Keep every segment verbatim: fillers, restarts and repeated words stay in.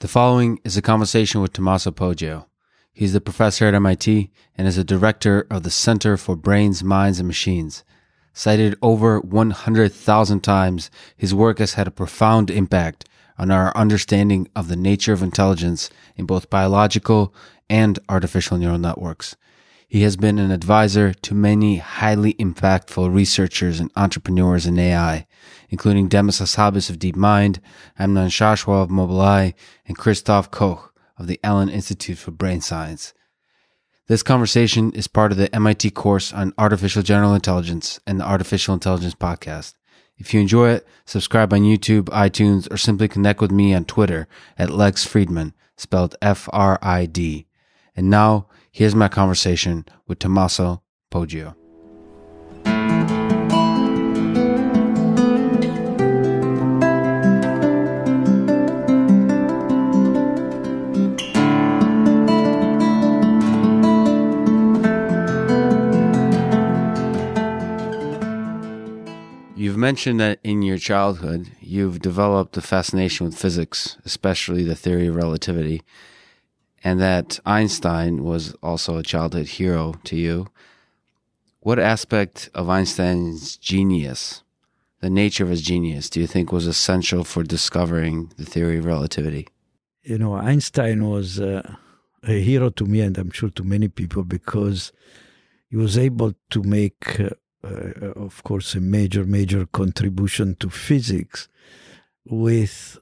The following is a conversation with Tommaso Poggio. He's the professor at M I T and is a director of the Center for Brains, Minds, and Machines. Cited over one hundred thousand times, his work has had a profound impact on our understanding of the nature of intelligence in both biological and artificial neural networks. He has been an advisor to many highly impactful researchers and entrepreneurs in A I, including Demis Hassabis of DeepMind, Amnon Shashua of Mobileye, and Christoph Koch of the Allen Institute for Brain Science. This conversation is part of the M I T course on Artificial General Intelligence and the Artificial Intelligence Podcast. If you enjoy it, subscribe on YouTube, iTunes, or simply connect with me on Twitter at Lex Friedman, spelled F R I D. And now, here's my conversation with Tommaso Poggio. You've mentioned that in your childhood, you've developed a fascination with physics, especially the theory of relativity, and that Einstein was also a childhood hero to you. What aspect of Einstein's genius, the nature of his genius, do you think was essential for discovering the theory of relativity? You know, Einstein was uh, a hero to me, and I'm sure to many people, because he was able to make, uh, uh, of course, a major, major contribution to physics with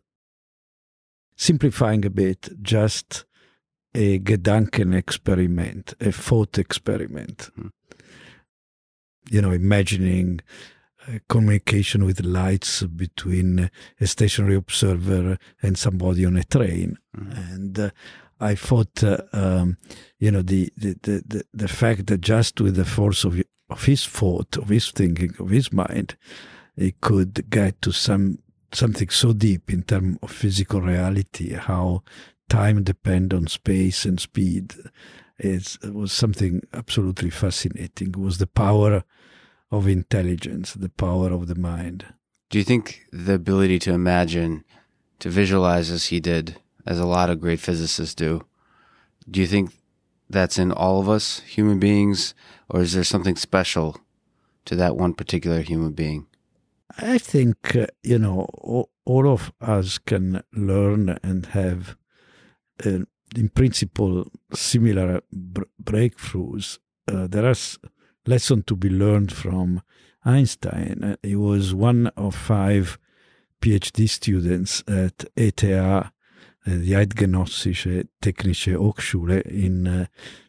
simplifying a bit, just a Gedanken experiment, a thought experiment. Mm. You know, imagining uh, communication with lights between a stationary observer and somebody on a train. Mm. And uh, I thought, uh, um, you know, the, the, the, the fact that just with the force of, of his thought, of his thinking, of his mind, he could get to some something so deep in terms of physical reality, how time depends on space and speed. It's, it was something absolutely fascinating. It was the power of intelligence, the power of the mind. Do you think the ability to imagine, to visualize as he did, as a lot of great physicists do, do you think that's in all of us human beings, or is there something special to that one particular human being? I think, uh, you know, all, all of us can learn and have Uh, in principle, similar br- breakthroughs. Uh, there are s- lessons to be learned from Einstein. Uh, he was one of five PhD students at E T H, uh, the Eidgenössische Technische Hochschule in uh,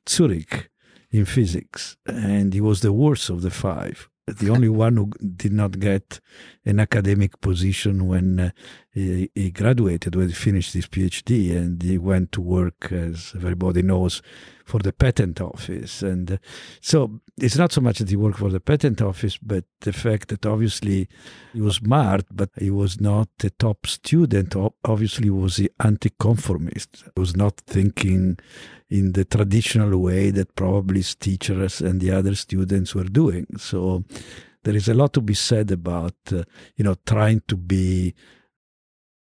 Zurich, in physics. And he was the worst of the five, the only one who did not get an academic position when uh, he, he graduated, when he finished his PhD, and he went to work, as everybody knows, for the patent office. And uh, so it's not so much that he worked for the patent office, but the fact that obviously he was smart, but he was not a top student. Obviously, he was an anti-conformist. He was not thinking in the traditional way that probably his teachers and the other students were doing. So there is a lot to be said about, uh, you know, trying to be,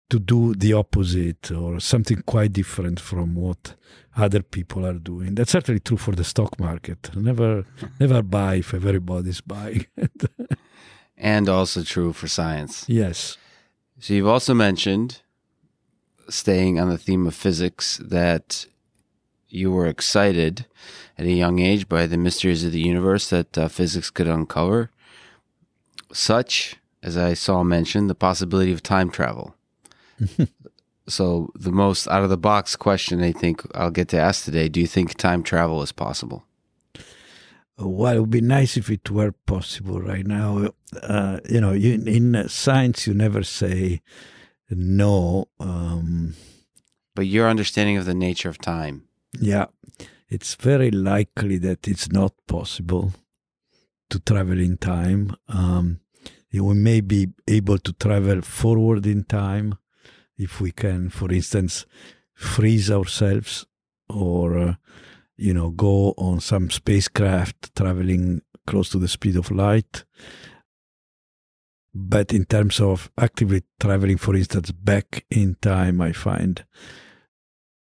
to do the opposite or something quite different from what other people are doing. That's certainly true for the stock market. Never never buy if everybody's buying it. And also true for science. Yes. So you've also mentioned, staying on the theme of physics, that you were excited at a young age by the mysteries of the universe that uh, physics could uncover, such, as I saw mentioned, the possibility of time travel. So the most out-of-the-box question I think I'll get to ask today, do you think time travel is possible? Well, it would be nice if it were possible right now. Uh, you know, you, in science, you never say no. Um, but your understanding of the nature of time. Yeah, it's very likely that it's not possible to travel in time. Um, we may be able to travel forward in time, if we can, for instance, freeze ourselves or, uh, you know, go on some spacecraft traveling close to the speed of light. But in terms of actively traveling, for instance, back in time, I find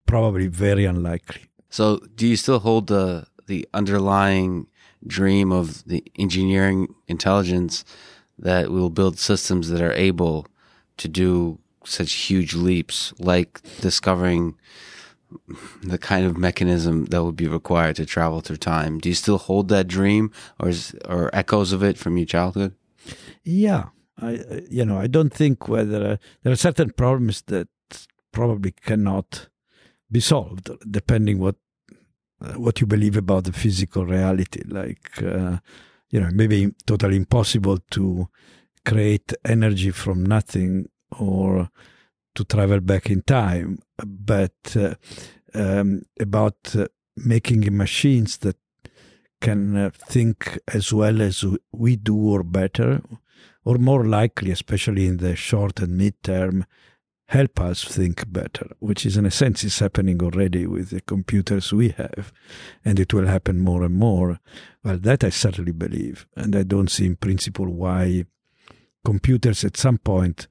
probably very unlikely. So do you still hold the the underlying dream of the engineering intelligence that we will build systems that are able to do such huge leaps, like discovering the kind of mechanism that would be required to travel through time? Do you still hold that dream, or is, or echoes of it from your childhood? Yeah. I, you know, I don't think whether uh, there are certain problems that probably cannot be solved, depending what uh, what you believe about the physical reality. Like, uh, you know, maybe totally impossible to create energy from nothing or to travel back in time. But uh, um, about uh, making machines that can uh, think as well as we do or better, or more likely, especially in the short and mid-term, help us think better, which is in a sense is happening already with the computers we have, and it will happen more and more. Well, that I certainly believe, and I don't see in principle why computers at some point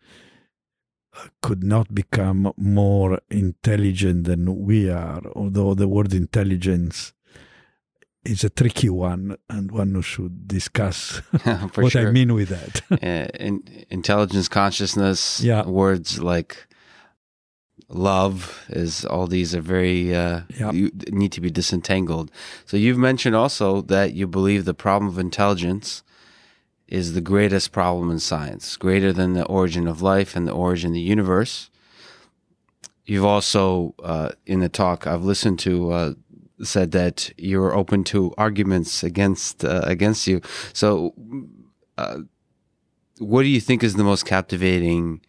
could not become more intelligent than we are, although the word intelligence is a tricky one, and one who should discuss what sure. I mean with that. uh, in, intelligence, consciousness, yeah. Words like love, is all these are very, uh, yeah. you need to be disentangled. So you've mentioned also that you believe the problem of intelligence is the greatest problem in science, greater than the origin of life and the origin of the universe. You've also, uh, in the talk I've listened to, uh, said that you were open to arguments against uh, against you. So uh, what do you think is the most captivating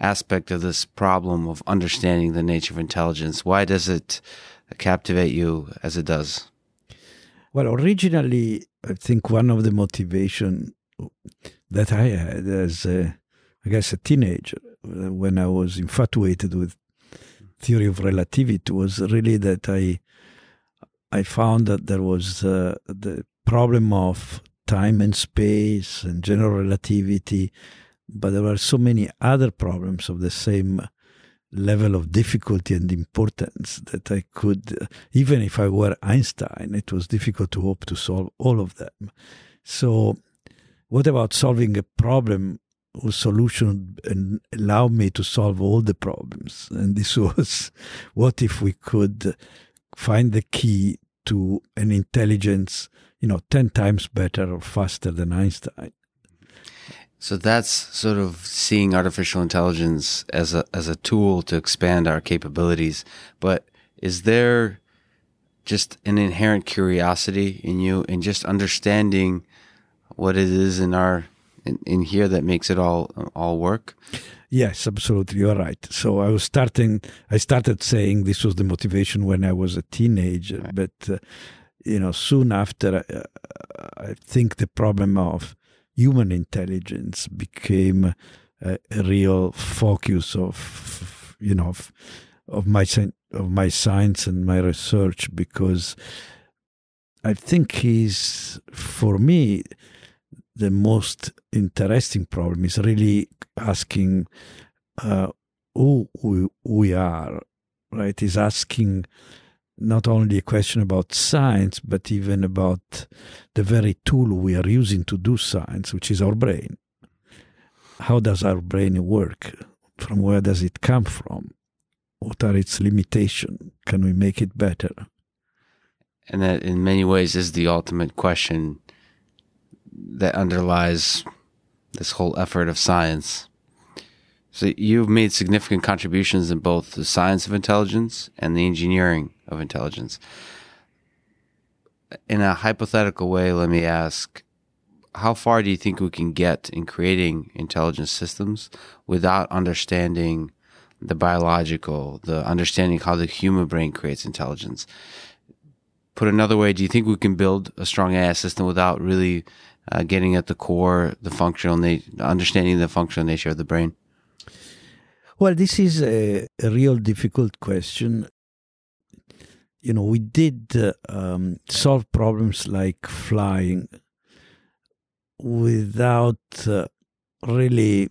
aspect of this problem of understanding the nature of intelligence? Why does it captivate you as it does? Well, originally, I think one of the motivation that I had as, a, I guess, a teenager, when I was infatuated with theory of relativity, was really that I I found that there was uh, the problem of time and space and general relativity, but there were so many other problems of the same level of difficulty and importance that I could, uh, even if I were Einstein, it was difficult to hope to solve all of them. So what about solving a problem whose solution allowed me to solve all the problems? And this was, what if we could find the key to an intelligence, you know, ten times better or faster than Einstein. So that's sort of seeing artificial intelligence as a as a tool to expand our capabilities. But is there just an inherent curiosity in you and just understanding what it is in our in, in here that makes it all all work? Yes, absolutely. You're right. So I was starting, I started saying this was the motivation when I was a teenager, right. But, uh, you know, soon after, uh, I think the problem of human intelligence became a, a real focus of, you know, of, of my, of my science and my research, because I think he's, for me, the most interesting problem is really asking uh, who we, we are, right? Is asking not only a question about science, but even about the very tool we are using to do science, which is our brain. How does our brain work? From where does it come from? What are its limitations? Can we make it better? And that, in many ways, is the ultimate question that underlies this whole effort of science. So you've made significant contributions in both the science of intelligence and the engineering of intelligence. In a hypothetical way, let me ask, how far do you think we can get in creating intelligent systems without understanding the biological, the understanding how the human brain creates intelligence? Put another way, do you think we can build a strong A I system without really Uh, getting at the core, the functional nature, understanding the functional nature of the brain? Well, this is a, a real difficult question. You know, we did uh, um, solve problems like flying without uh, really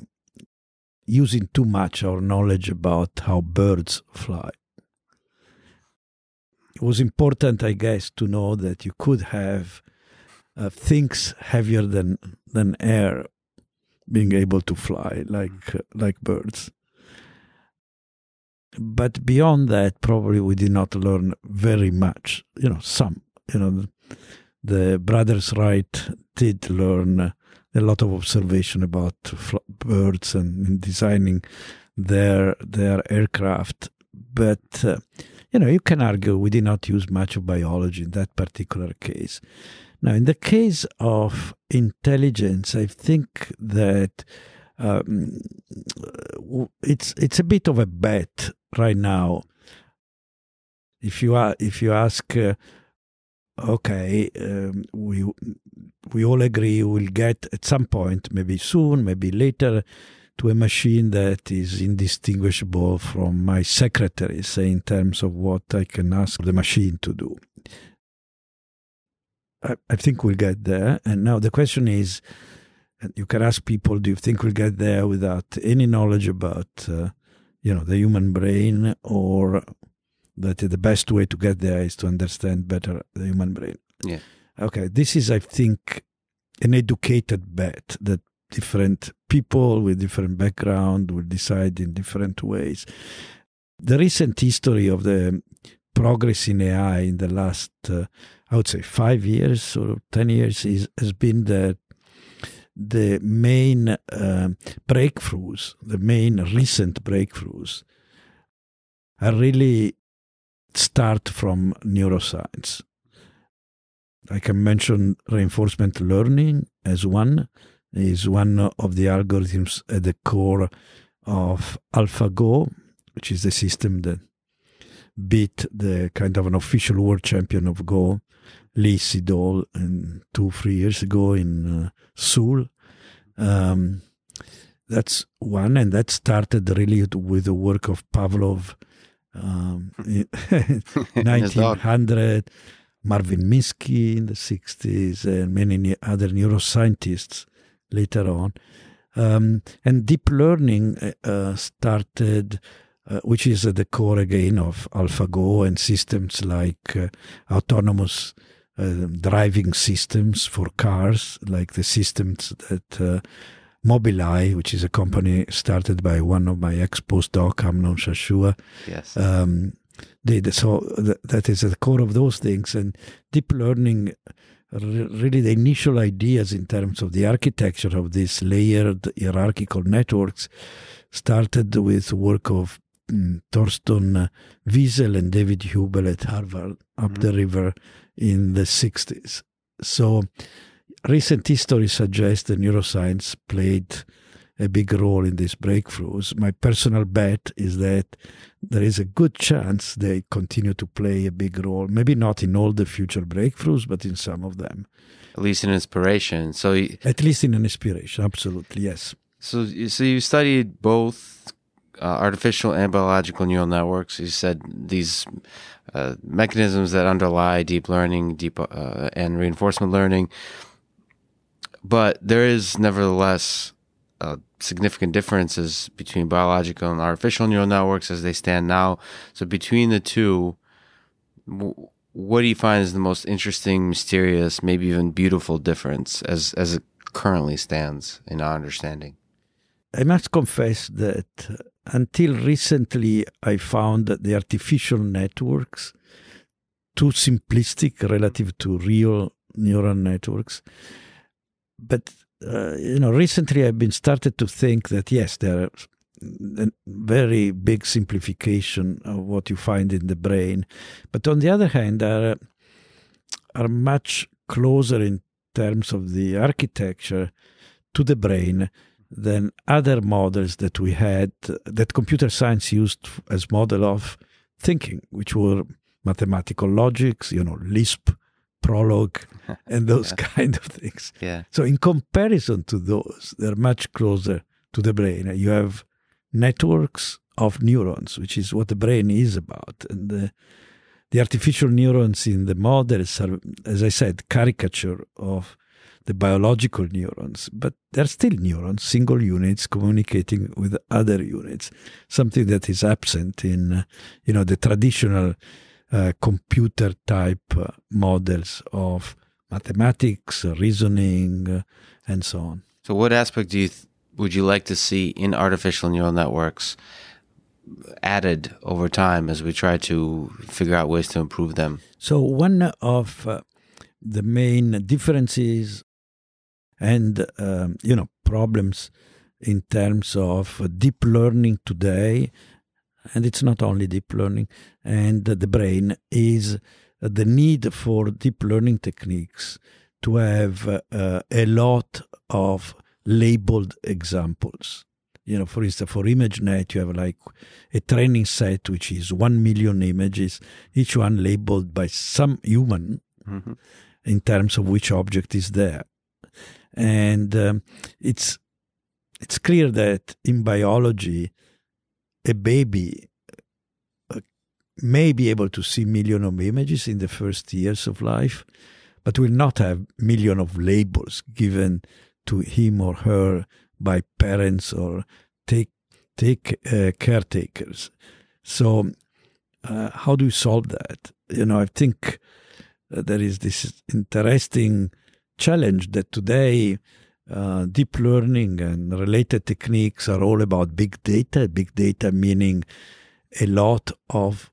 using too much our knowledge about how birds fly. it was important, I guess, to know that you could have uh, things heavier than than air being able to fly like like birds. But beyond that, probably we did not learn very much. You know, some. You know, the brothers Wright did learn a lot of observation about fl- birds and, and designing their their aircraft. But uh, you know, you can argue we did not use much of biology in that particular case. Now, in the case of intelligence, I think that um, it's it's a bit of a bet right now. If you are, if you ask, uh, okay, um, we we all agree we'll get at some point, maybe soon, maybe later, to a machine that is indistinguishable from my secretary, say, in terms of what I can ask the machine to do. I, I think we'll get there. And now the question is, you can ask people, do you think we'll get there without any knowledge about, uh, you know, the human brain, or that the best way to get there is to understand better the human brain? Yeah. Okay, this is, I think, an educated bet that different people with different background will decide in different ways. The recent history of the progress in A I in the last, uh, I would say, five years or ten years is, has been that the main uh, breakthroughs, the main recent breakthroughs, are really start from neuroscience. I can mention reinforcement learning as one. Is one of the algorithms at the core of AlphaGo, which is the system that beat the kind of an official world champion of Go, Lee Sedol, in two, three years ago in uh, Seoul. Um, that's one, and that started really with the work of Pavlov um, in nineteen hundred, Marvin Minsky in the sixties, and many other neuroscientists later on. Um, and deep learning uh, started, uh, which is at the core again of AlphaGo and systems like uh, autonomous uh, driving systems for cars, like the systems that uh, Mobileye, which is a company started by one of my ex-postdoc, Amnon Shashua, yes. um, did. So th- that is at the core of those things. And deep learning, really the initial ideas in terms of the architecture of these layered hierarchical networks started with work of um, Thorsten Wiesel and David Hubel at Harvard up mm-hmm. the river in the sixties. So recent history suggests that neuroscience played a big role in these breakthroughs. My personal bet is that there is a good chance they continue to play a big role, maybe not in all the future breakthroughs, but in some of them. At least in inspiration. So y- At least in an inspiration, absolutely, yes. So, so you studied both uh, artificial and biological neural networks. You said these uh, mechanisms that underlie deep learning deep uh, and reinforcement learning, but there is nevertheless Uh, significant differences between biological and artificial neural networks as they stand now. So between the two, w- what do you find is the most interesting, mysterious, maybe even beautiful difference as, as it currently stands in our understanding? I must confess that until recently, I found that the artificial networks too simplistic relative to real neural networks. But Uh, you know, recently I've been started to think that, yes, there are a very big simplification of what you find in the brain. But on the other hand, there are, are much closer in terms of the architecture to the brain than other models that we had, that computer science used as model of thinking, which were mathematical logics, you know, Lisp, Prolog, and those yeah. kind of things. Yeah. So in comparison to those, they're much closer to the brain. You have networks of neurons, which is what the brain is about. And the, the artificial neurons in the models are, as I said, caricature of the biological neurons, but they're still neurons, single units communicating with other units, something that is absent in, you know, the traditional uh, computer type uh, models of mathematics, reasoning, uh, and so on. So what aspect do you th- would you like to see in artificial neural networks added over time as we try to figure out ways to improve them? So one of uh, the main differences and um, you know problems in terms of deep learning today, and it's not only deep learning and the brain, is the need for deep learning techniques to have uh, a lot of labeled examples. You know, for instance, for ImageNet, you have like a training set which is one million images, each one labeled by some human mm-hmm. in terms of which object is there. And um, it's it's clear that in biology, a baby uh, may be able to see millions of images in the first years of life, but will not have millions of labels given to him or her by parents or take take uh, caretakers. So, uh, how do you solve that? You know, I think uh, there is this interesting challenge that today uh, deep learning and related techniques are all about big data. Big data meaning a lot of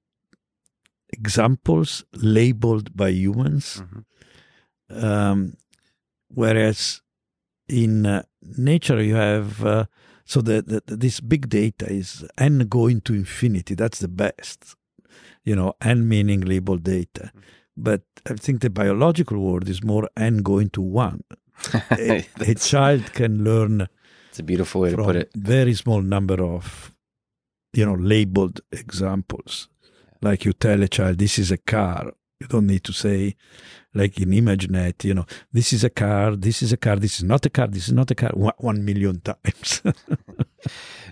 examples labeled by humans, mm-hmm. um, whereas in uh, nature, you have uh, so that this big data is n going to infinity. That's the best, you know, n meaning labeled data. But I think the biological world is more n going to one. a, a child can learn. It's a beautiful way to put it. Very small number of, you know, labeled examples. Yeah. Like you tell a child, this is a car. You don't need to say, like in ImageNet, you know, this is a car, this is a car, this is not a car, this is not a car, one million times.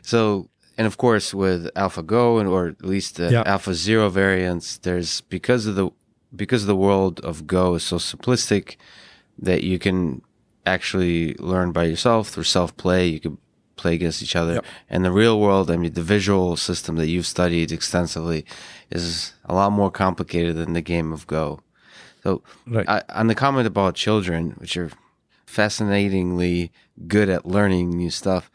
So, and of course, with AlphaGo, and or at least the yeah. AlphaZero variants, there's because of the because the world of Go is so simplistic that you can actually learn by yourself through self-play. You can play against each other. Yep. And the real world, I mean, the visual system that you've studied extensively is a lot more complicated than the game of Go. So right. I, on the comment about children, which are fascinatingly good at learning new stuff,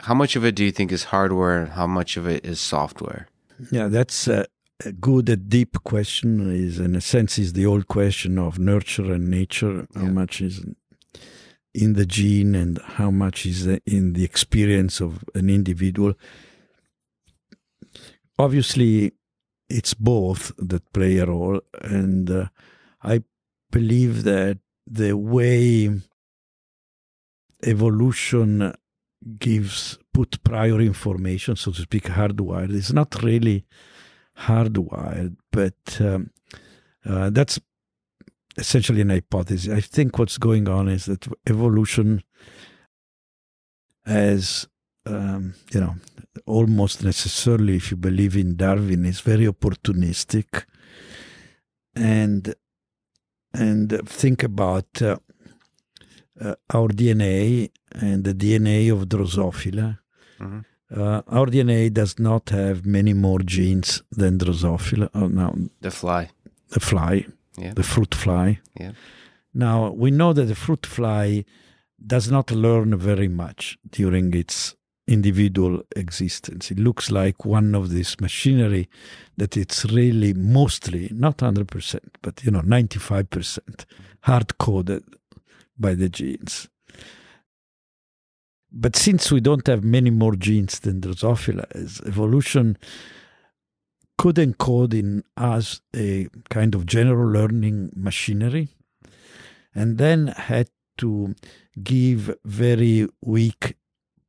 how much of it do you think is hardware and how much of it is software? Yeah, that's a, a good, a deep question. Is in a sense, is the old question of nurture and nature. How yeah. much is in the gene and how much is in the experience of an individual? Obviously, it's both that play a role, and uh, I believe that the way evolution gives put prior information, so to speak, hardwired, is not really hardwired, but um, uh, that's essentially an hypothesis. I think what's going on is that evolution has, um, you know, almost necessarily, if you believe in Darwin, is very opportunistic. And and think about uh, uh, our D N A and the D N A of Drosophila. Mm-hmm. Uh, our D N A does not have many more genes than Drosophila. Oh, no. The fly. The fly. Yeah. The fruit fly. Yeah. Now, we know that the fruit fly does not learn very much during its individual existence. It looks like one of this machinery that it's really mostly, not one hundred percent, but you know, ninety-five percent hard-coded by the genes. But since we don't have many more genes than Drosophila, as evolution could encode in us a kind of general learning machinery, and then had to give very weak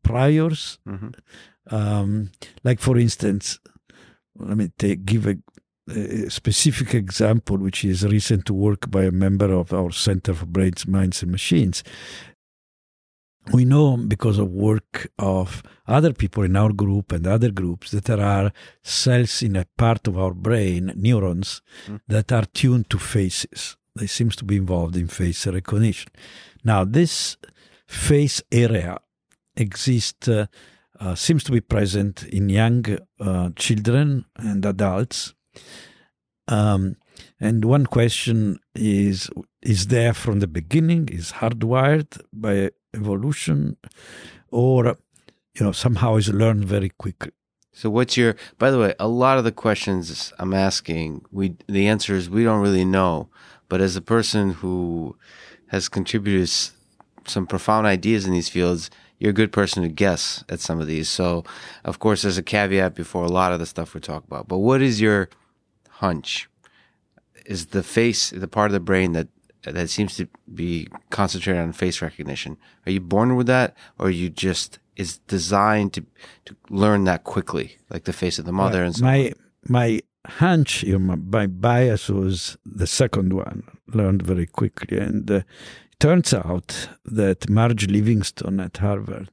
priors. Mm-hmm. Um, like, for instance, let me take, give a, a specific example, which is recent work by a member of our Center for Brains, Minds, and Machines. We know because of work of other people in our group and other groups that there are cells in a part of our brain, neurons, mm. that are tuned to faces. They seem to be involved in face recognition. Now, this face area exists, uh, uh, seems to be present in young uh, children and adults, Um, and one question is, is there from the beginning, is hardwired by evolution, or, you know, somehow is learned very quickly. So what's your, by the way, a lot of the questions I'm asking, we the answer is we don't really know. But as a person who has contributed some profound ideas in these fields, you're a good person to guess at some of these. So, of course, there's a caveat before a lot of the stuff we talk about. But what is your hunch? Is the face, the part of the brain that, that seems to be concentrated on face recognition, are you born with that, or are you just, is designed to, to learn that quickly, like the face of the mother uh, and so my, on? My hunch, you know, my bias was the second one, learned very quickly. And uh, turns out that Marge Livingston at Harvard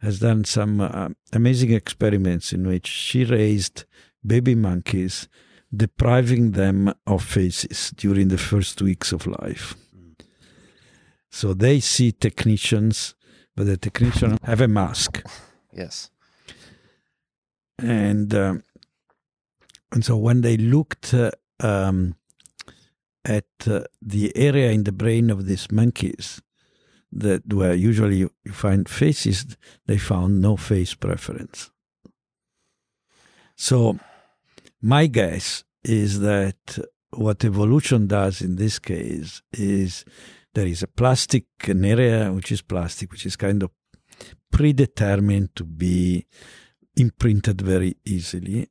has done some uh, amazing experiments in which she raised baby monkeys, depriving them of faces during the first weeks of life. So they see technicians, but the technicians have a mask. Yes. And um, and so when they looked uh, um, at uh, the area in the brain of these monkeys that where usually you, you find faces, they found no face preference. So my guess is that what evolution does in this case is there is a plastic, an area which is plastic, which is kind of predetermined to be imprinted very easily.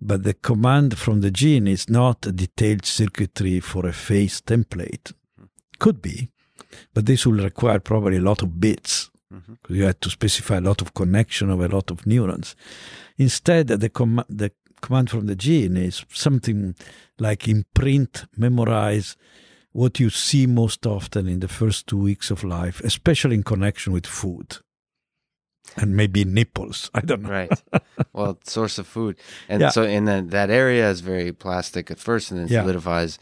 But the command from the gene is not a detailed circuitry for a face template. Could be, but this will require probably a lot of bits. Mm-hmm. You have to specify a lot of connection of a lot of neurons. Instead, the, com- the command from the gene is something like imprint, memorize what you see most often in the first two weeks of life, especially in connection with food. And maybe nipples. I don't know. Right. Well, source of food. And yeah. so in the, that area is very plastic at first and then yeah. solidifies.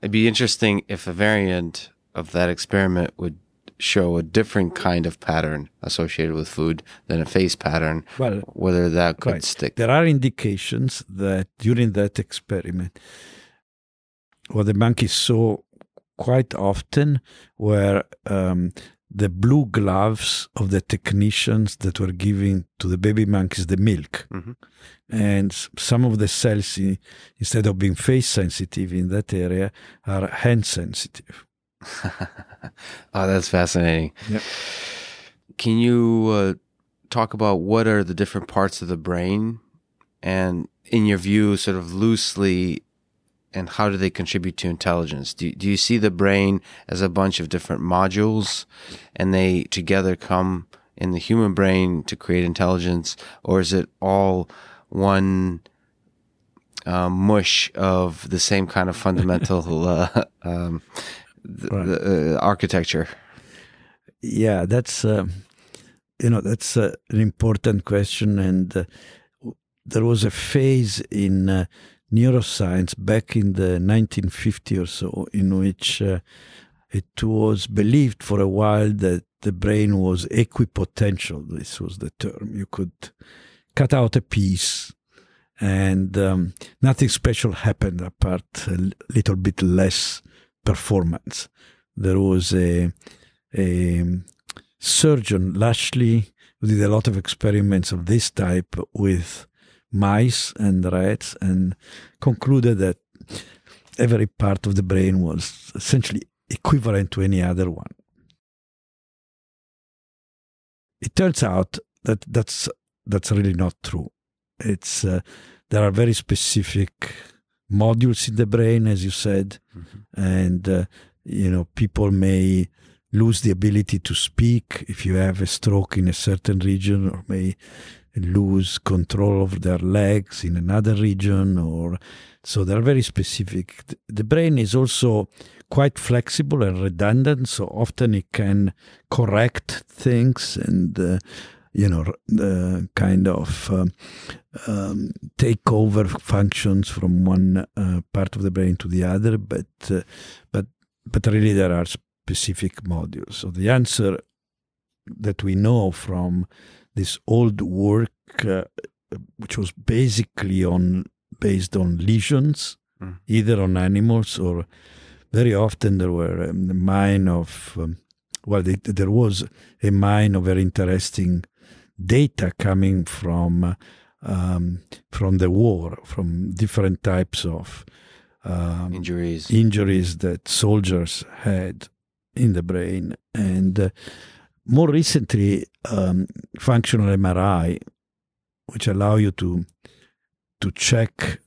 It'd be interesting if a variant of that experiment would show a different kind of pattern associated with food than a face pattern, well, whether that could right. stick. There are indications that during that experiment, what the monkeys saw quite often were um, the blue gloves of the technicians that were giving to the baby monkeys the milk. Mm-hmm. And some of the cells, instead of being face sensitive in that area, are hand sensitive. Oh, that's fascinating. Yep. Can you uh, talk about what are the different parts of the brain and, in your view, sort of loosely, and how do they contribute to intelligence? Do, do you see the brain as a bunch of different modules and they together come in the human brain to create intelligence? Or is it all one uh, mush of the same kind of fundamental uh, um, th- right. the, uh, architecture? Yeah, that's, uh, you know, that's uh, an important question. And uh, there was a phase in Uh, neuroscience back in the nineteen fifties or so, in which uh, it was believed for a while that the brain was equipotential. This was the term. You could cut out a piece and um, nothing special happened apart a little bit less performance. There was a, a surgeon, Lashley, who did a lot of experiments of this type with mice and rats, and concluded that every part of the brain was essentially equivalent to any other one. It turns out that that's that's really not true. It's uh, there are very specific modules in the brain, as you said, mm-hmm. and uh, you know, people may lose the ability to speak if you have a stroke in a certain region, or may lose control of their legs in another region, or so they're very specific. The brain is also quite flexible and redundant, so often it can correct things and uh, you know uh, kind of um, um, take over functions from one uh, part of the brain to the other, but uh, but but really there are specific modules. So the answer that we know from this old work, uh, which was basically on based on lesions mm. either on animals or very often there were um, mine of, um, well, they, there was a mine of very interesting data coming from um, from the war, from different types of um, injuries injuries that soldiers had in the brain. And uh, more recently, um, functional M R I, which allow you to to check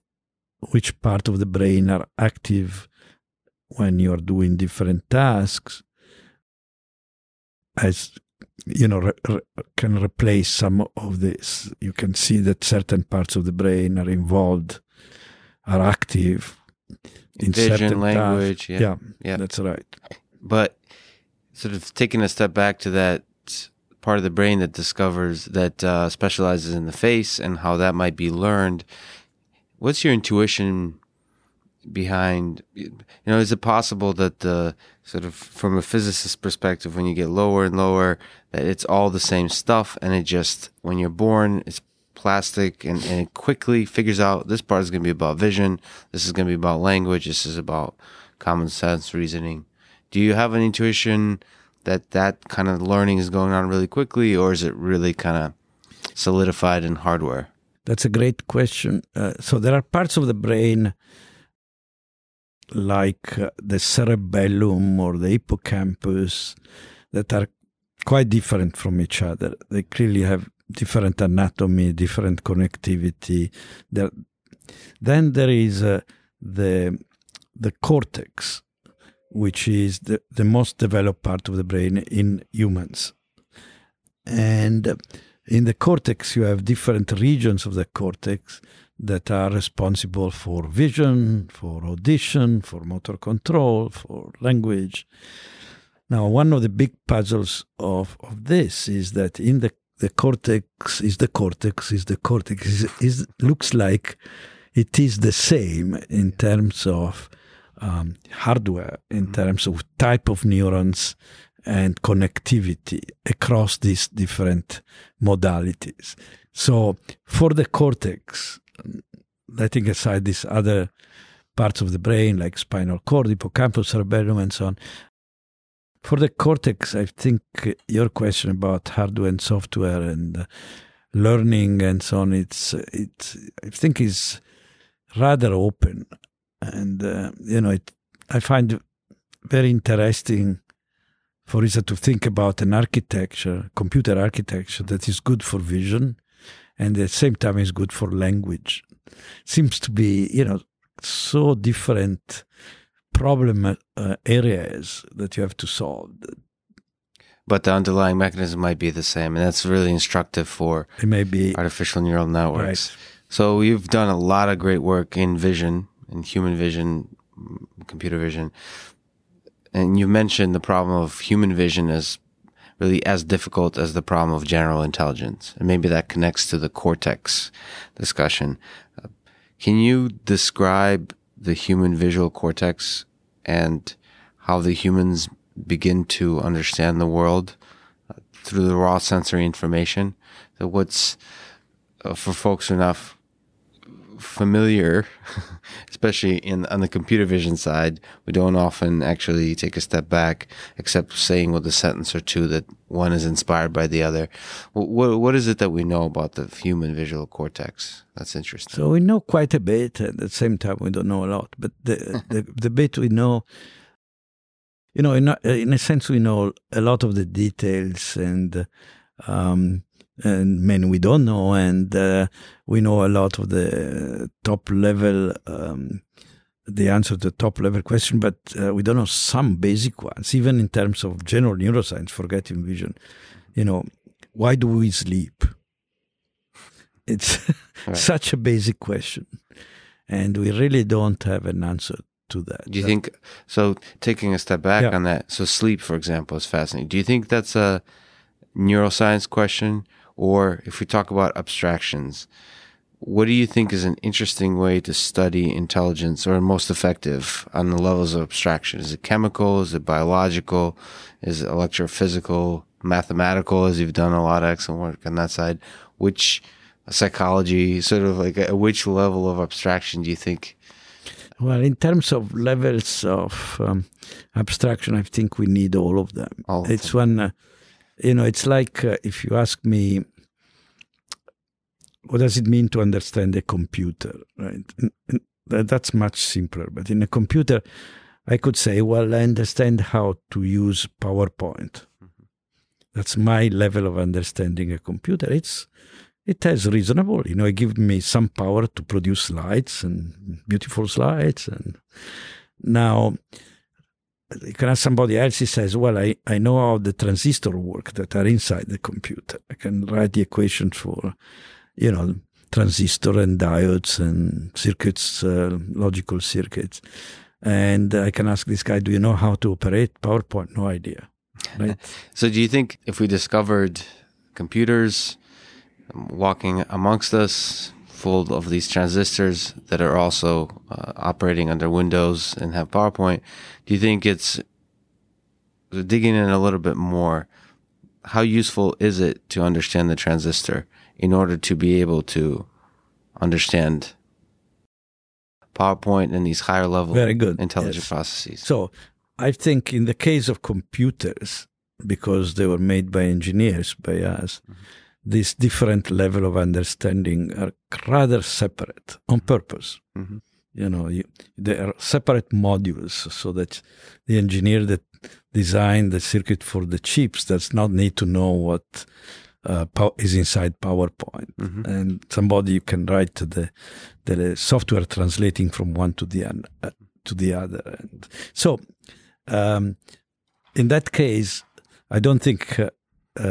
which part of the brain are active when you are doing different tasks, as you know, re- re- can replace some of this. You can see that certain parts of the brain are involved, are active in vision, certain language. Yeah. yeah, yeah, that's right. But sort of taking a step back to that part of the brain that discovers, that uh, specializes in the face and how that might be learned, what's your intuition behind, you know, is it possible that the sort of, from a physicist's perspective, when you get lower and lower, that it's all the same stuff and it just, when you're born, it's plastic and, and it quickly figures out this part is going to be about vision, this is going to be about language, this is about common sense reasoning. Do you have an intuition that that kind of learning is going on really quickly, or is it really kind of solidified in hardware? That's a great question. Uh, so there are parts of the brain like uh, the cerebellum or the hippocampus that are quite different from each other. They clearly have different anatomy, different connectivity. There, then there is uh, the the cortex, which is the, the most developed part of the brain in humans. And in the cortex, you have different regions of the cortex that are responsible for vision, for audition, for motor control, for language. Now, one of the big puzzles of, of this is that in the, the cortex is the cortex is the cortex is, is looks like it is the same in terms of Um, hardware, in mm-hmm. terms of type of neurons and connectivity across these different modalities. So for the cortex, letting aside these other parts of the brain like spinal cord, hippocampus, cerebellum, and so on, for the cortex, I think your question about hardware and software and learning and so on, it's, it's I think is rather open. And, uh, you know, it, I find it very interesting, for instance, to think about an architecture, computer architecture, that is good for vision and at the same time is good for language. Seems to be, you know, so different problem uh, areas that you have to solve. But the underlying mechanism might be the same, and that's really instructive for it may be, artificial neural networks. Right. So you've done a lot of great work in vision, in human vision, computer vision. And you mentioned the problem of human vision is really as difficult as the problem of general intelligence. And maybe that connects to the cortex discussion. Uh, can you describe the human visual cortex and how the humans begin to understand the world uh, through the raw sensory information? So what's, uh, for folks who are not familiar, especially in on the computer vision side, we don't often actually take a step back, except saying with a sentence or two that one is inspired by the other. What what is it that we know about the human visual cortex? That's interesting. So we know quite a bit. At the same time, we don't know a lot. But the the, the bit we know, you know, in a, in a sense, we know a lot of the details and. Um, and many we don't know, and uh, we know a lot of the top level, um, the answer to the top level question, but uh, we don't know some basic ones, even in terms of general neuroscience, forgetting vision. You know, why do we sleep? It's right. Such a basic question, and we really don't have an answer to that. Do you that's, think, so taking a step back yeah. on that, so sleep, for example, is fascinating. Do you think that's a neuroscience question? Or if we talk about abstractions, what do you think is an interesting way to study intelligence, or most effective on the levels of abstraction? Is it chemical? Is it biological? Is it electrophysical, mathematical, as you've done a lot of excellent work on that side? Which psychology, sort of like at which level of abstraction do you think Well, in terms of levels of um, abstraction, I think we need all of them. All of it's them. One, uh, you know, it's like uh, if you ask me, what does it mean to understand a computer, right? And, and that's much simpler. But in a computer, I could say, well, I understand how to use PowerPoint. Mm-hmm. That's my level of understanding a computer. It's It is reasonable, you know, it gives me some power to produce slides and beautiful slides. And now you can ask somebody else, he says, well, I, I know how the transistors work that are inside the computer. I can write the equations for, you know, transistor and diodes and circuits, uh, logical circuits. And I can ask this guy, do you know how to operate PowerPoint? No idea. Right? So do you think if we discovered computers walking amongst us, full of these transistors that are also uh, operating under Windows and have PowerPoint, do you think it's, digging in a little bit more, how useful is it to understand the transistor in order to be able to understand PowerPoint and these higher level Very good. intelligent yes. processes? So I think in the case of computers, because they were made by engineers, by us, mm-hmm. this different level of understanding are rather separate on purpose. Mm-hmm. You know, you, they are separate modules so that the engineer that designed the circuit for the chips does not need to know what uh, pow- is inside PowerPoint. Mm-hmm. And somebody can write the, the software translating from one to the, un- uh, to the other. And so um, in that case, I don't think... Uh,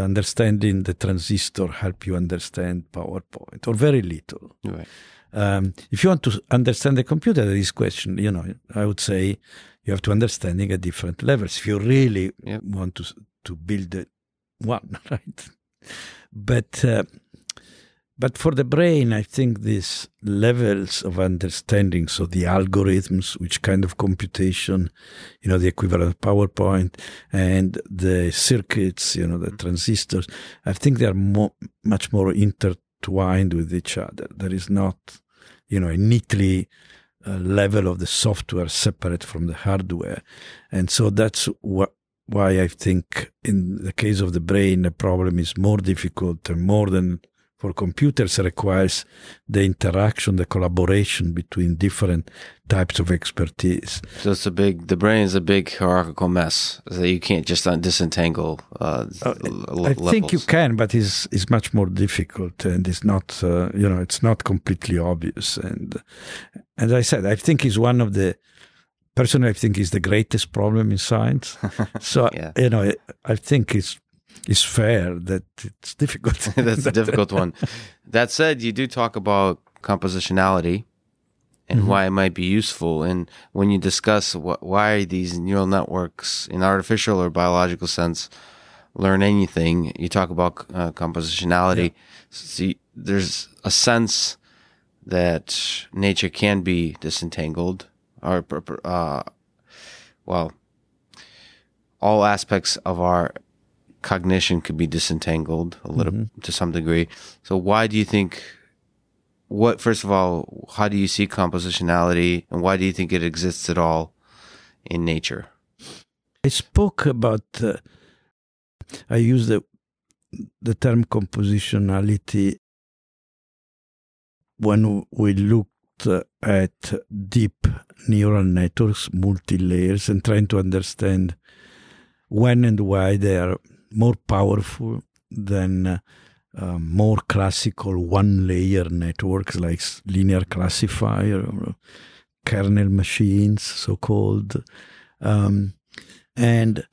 understanding the transistor help you understand PowerPoint, or very little. Right. Um, if you want to understand the computer, there is question, you know, I would say you have to understand it at different levels if you really yep. want to to build a, one, right? But, uh, but for the brain, I think these levels of understanding, so the algorithms, which kind of computation, you know, the equivalent of PowerPoint, and the circuits, you know, the transistors, I think they are mo- much more intertwined with each other. There is not, you know, a neatly uh, level of the software separate from the hardware. And so that's what, why I think in the case of the brain, the problem is more difficult and more than... For computers requires the interaction, the collaboration between different types of expertise. So it's a big, the brain is a big hierarchical mess that so you can't just disentangle uh, uh, l- I levels. think you can, but it's, it's much more difficult and it's not, uh, you know, it's not completely obvious. And as I said, I think it's one of the, personally, I think it's the greatest problem in science. So, yeah. you know, I think it's, It's fair that it's difficult. That's a difficult one. That said, you do talk about compositionality and mm-hmm. why it might be useful. And when you discuss wh- why these neural networks, in artificial or biological sense, learn anything, you talk about uh, compositionality. Yeah. See, there's a sense that nature can be disentangled, or uh, well, all aspects of our cognition could be disentangled a little mm-hmm. to some degree. So why do you think, what, first of all, how do you see compositionality and why do you think it exists at all in nature? I spoke about, uh, I use the, the term compositionality when we looked at deep neural networks, multi-layers, and trying to understand when and why they are more powerful than uh, uh, more classical one-layer networks like linear classifier or kernel machines, so-called. Um, and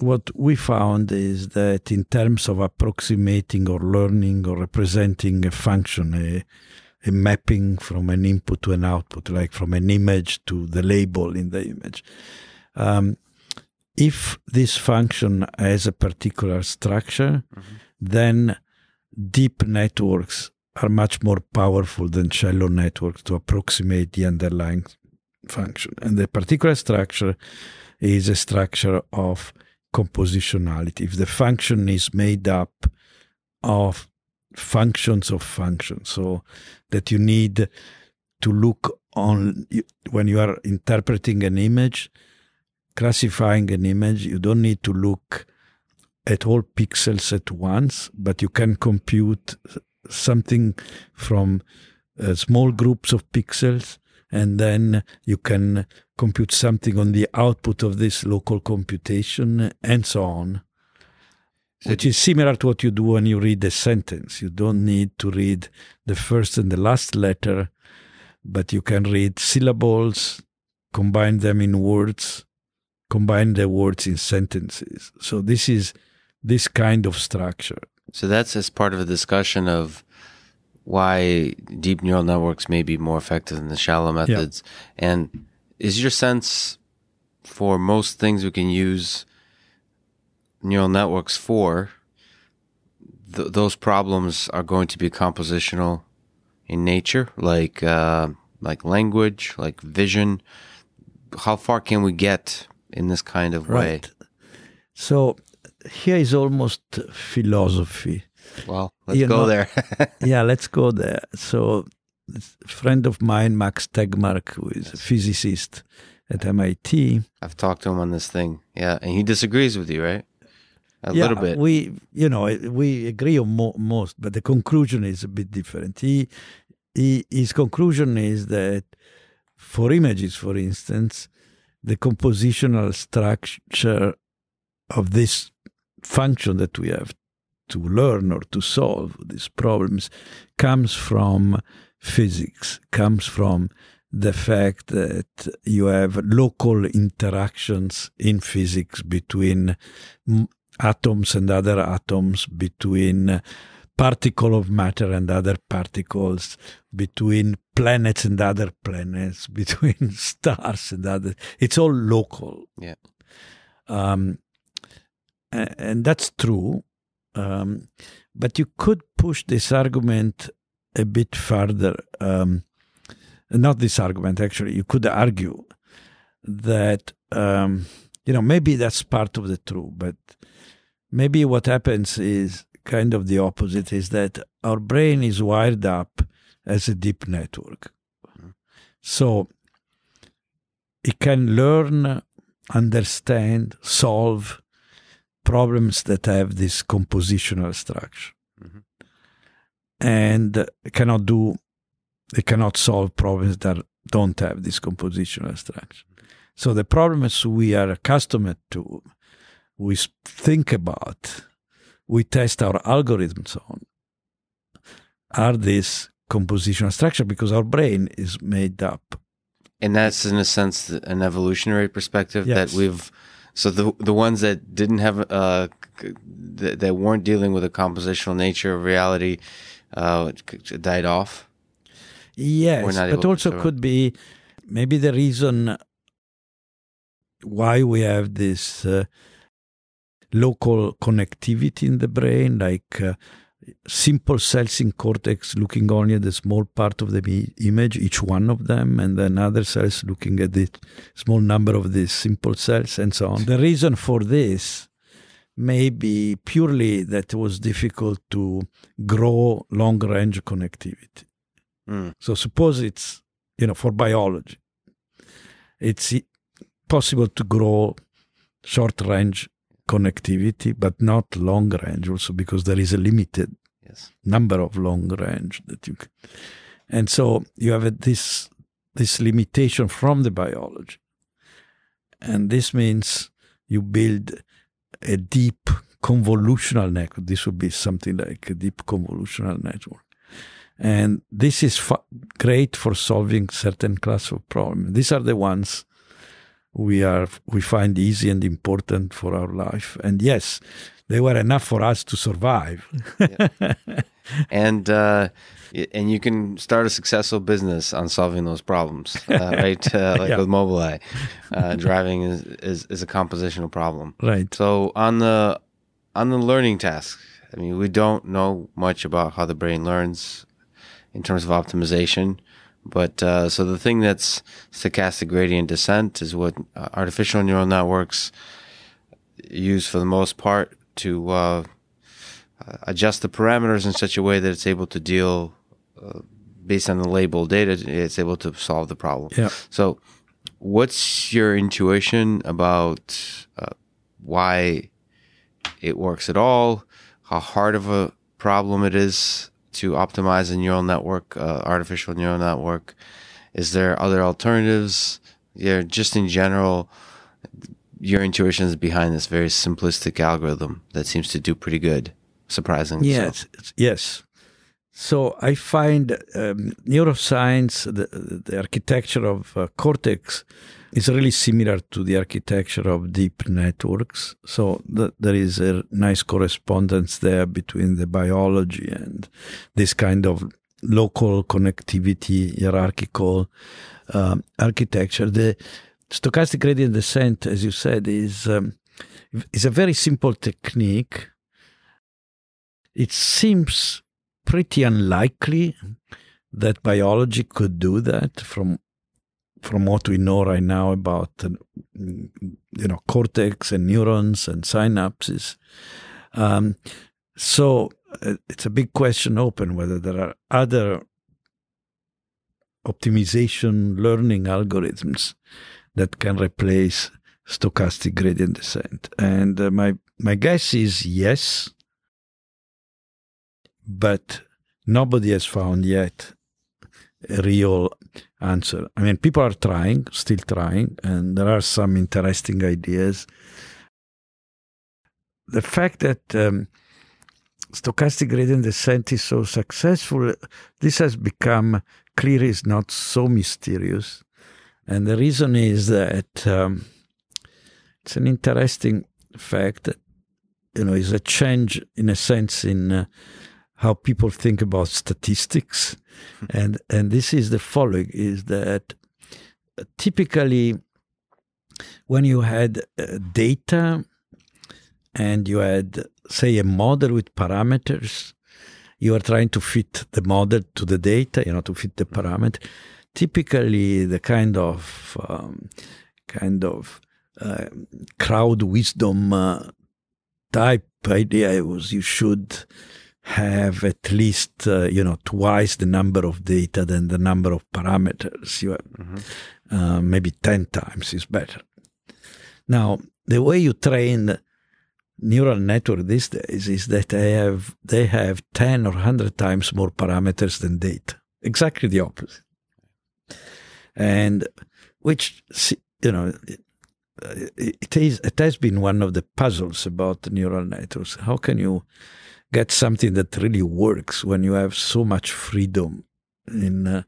what we found is that in terms of approximating or learning or representing a function, a, a mapping from an input to an output, like from an image to the label in the image, um, if this function has a particular structure, mm-hmm. then deep networks are much more powerful than shallow networks to approximate the underlying function. And the particular structure is a structure of compositionality. If the function is made up of functions of functions, so that you need to look on when you are interpreting an image, classifying an image, you don't need to look at all pixels at once, but you can compute something from uh, small groups of pixels, and then you can compute something on the output of this local computation, and so on. So which is similar to what you do when you read a sentence. You don't need to read the first and the last letter, but you can read syllables, combine them in words, combine the words in sentences. So this is this kind of structure. So that's as part of a discussion of why deep neural networks may be more effective than the shallow methods. Yeah. And is your sense for most things we can use neural networks for, th- those problems are going to be compositional in nature, like uh, like language, like vision? How far can we get in this kind of right. way? So here is almost philosophy. Well, let's you go know, there. yeah, let's go there. So a friend of mine, Max Tegmark, who is yes. a physicist at M I T. I've talked to him on this thing. Yeah, and he disagrees with you, right? A yeah, little bit. We, you know, we agree on mo- most, but the conclusion is a bit different. He, he, his conclusion is that for images, for instance, the compositional structure of this function that we have to learn or to solve these problems comes from physics, comes from the fact that you have local interactions in physics between m- atoms and other atoms, between particle of matter and other particles, between planets and other planets, between stars and other. It's all local. Yeah. Um, and, and that's true. Um, but you could push this argument a bit further. Um, not this argument, actually. You could argue that, um, you know, maybe that's part of the truth, but maybe what happens is kind of the opposite, is that our brain is wired up as a deep network. Mm-hmm. So it can learn, understand, solve problems that have this compositional structure. Mm-hmm. And it cannot do, it cannot solve problems that don't have this compositional structure. So the problems we are accustomed to, we think about, we test our algorithms on, are this compositional structure, because our brain is made up. And that's, in a sense, an evolutionary perspective yes. that we've... So the the ones that didn't have... Uh, that, that weren't dealing with the compositional nature of reality uh, died off? Yes, but also could be maybe the reason why we have this... Uh, local connectivity in the brain, like uh, simple cells in cortex looking only at the small part of the me- image, each one of them, and then other cells looking at the small number of these simple cells, and so on. The reason for this may be purely that it was difficult to grow long-range connectivity. Mm. So suppose it's, you know, for biology, it's possible to grow short-range connectivity, but not long range, also because there is a limited yes. number of long range that you can. And so you have a, this this limitation from the biology. And this means you build a deep convolutional network. This would be something like a deep convolutional network. And this is fa- great for solving certain class of problems. These are the ones we are we find easy and important for our life, and yes, they were enough for us to survive. yeah. And uh, and you can start a successful business on solving those problems, uh, right? Uh, like yeah. with Mobileye, uh, driving is, is is a compositional problem, right? So on the on the learning task, I mean, we don't know much about how the brain learns in terms of optimization. But uh, so the thing that's stochastic gradient descent is what uh, artificial neural networks use for the most part to uh, adjust the parameters in such a way that it's able to deal uh, based on the labeled data, it's able to solve the problem. Yeah. So what's your intuition about uh, why it works at all, how hard of a problem it is to optimize a neural network, uh, artificial neural network? Is there other alternatives? Yeah, just in general, your intuition is behind this very simplistic algorithm that seems to do pretty good, surprisingly. Yes, so. yes. So I find um, neuroscience, the, the architecture of uh, cortex is really similar to the architecture of deep networks. So th- there is a nice correspondence there between the biology and this kind of local connectivity, hierarchical um, architecture. The stochastic gradient descent, as you said, is um, is a very simple technique. It seems pretty unlikely that biology could do that from from what we know right now about you know cortex and neurons and synapses. Um, so it's a big question open whether there are other optimization learning algorithms that can replace stochastic gradient descent. And uh, my my guess is yes. But nobody has found yet a real answer. I mean, people are trying, still trying, and there are some interesting ideas. The fact that um, stochastic gradient descent is so successful, this has become clear, is not so mysterious. And the reason is that um, it's an interesting fact that, you know, is a change, in a sense, in... Uh, how people think about statistics. And and this is the following, is that typically when you had uh, data and you had, say, a model with parameters, you are trying to fit the model to the data, you know, to fit the parameter. Typically the kind of, um, kind of uh, crowd wisdom uh, type idea was you should have at least, uh, you know, twice the number of data than the number of parameters. You have, mm-hmm. uh, maybe ten times is better. Now, the way you train neural network these days is that they have they have ten or one hundred times more parameters than data. Exactly the opposite. And which, you know, it is it has been one of the puzzles about neural networks. How can you get something that really works when you have so much freedom in uh,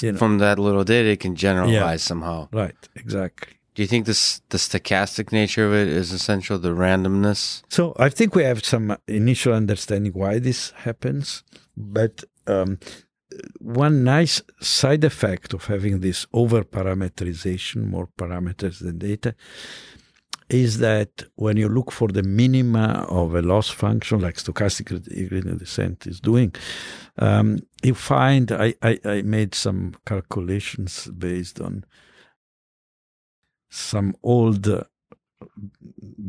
you know. From that little data, it can generalize yeah. somehow. Right, exactly. Do you think this the stochastic nature of it is essential, the randomness? So I think we have some initial understanding why this happens, but um, one nice side effect of having this over-parameterization, more parameters than data, is that when you look for the minima of a loss function, like stochastic gradient descent is doing, um, you find, I, I, I made some calculations based on some old uh,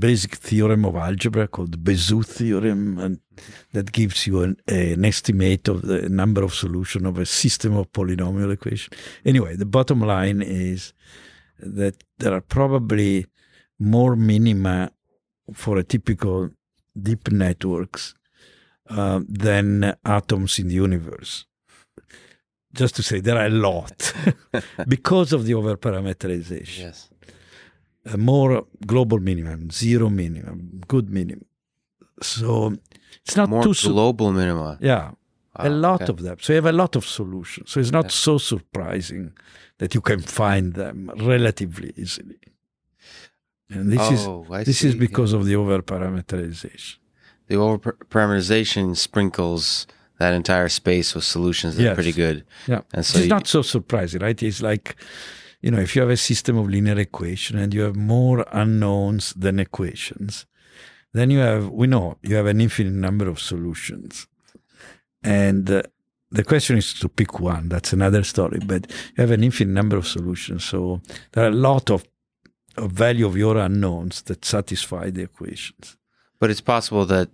basic theorem of algebra called Bézout theorem, and that gives you an, an estimate of the number of solutions of a system of polynomial equations. Anyway, the bottom line is that there are probably more minima for a typical deep networks uh, than atoms in the universe. Just to say, there are a lot because of the overparameterization. Yes. A more global minimum, zero minimum, good minimum. So it's not more too... More global su- minima. Yeah, ah, a lot okay. of them. So you have a lot of solutions. So it's not yeah. so surprising that you can find them relatively easily. And this oh, is I this see. is because yeah. of the overparameterization. The overparameterization sprinkles that entire space with solutions that yes. are pretty good. Yeah, and so it's you, not so surprising, right? It's like, you know, if you have a system of linear equations and you have more unknowns than equations, then you have we know you have an infinite number of solutions, and uh, the question is to pick one. That's another story. But you have an infinite number of solutions, so there are a lot of value of your unknowns that satisfy the equations. But it's possible that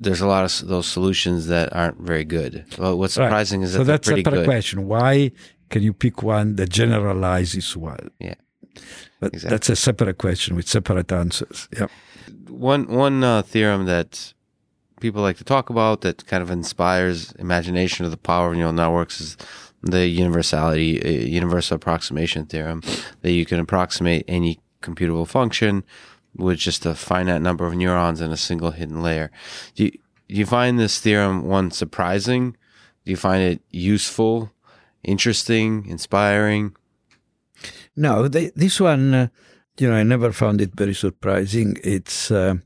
there's a lot of those solutions that aren't very good. Well, what's surprising right. is that so they're pretty good. So that's a better question. Why can you pick one that generalizes one? Yeah. But exactly. That's a separate question with separate answers. Yeah. One one uh, theorem that people like to talk about that kind of inspires imagination of the power of neural networks is the universality, uh, universal approximation theorem, that you can approximate any computable function with just a finite number of neurons in a single hidden layer. Do you, do you find this theorem, one, surprising? Do you find it useful, interesting, inspiring? No, they, this one, uh, you know, I never found it very surprising. It's uh,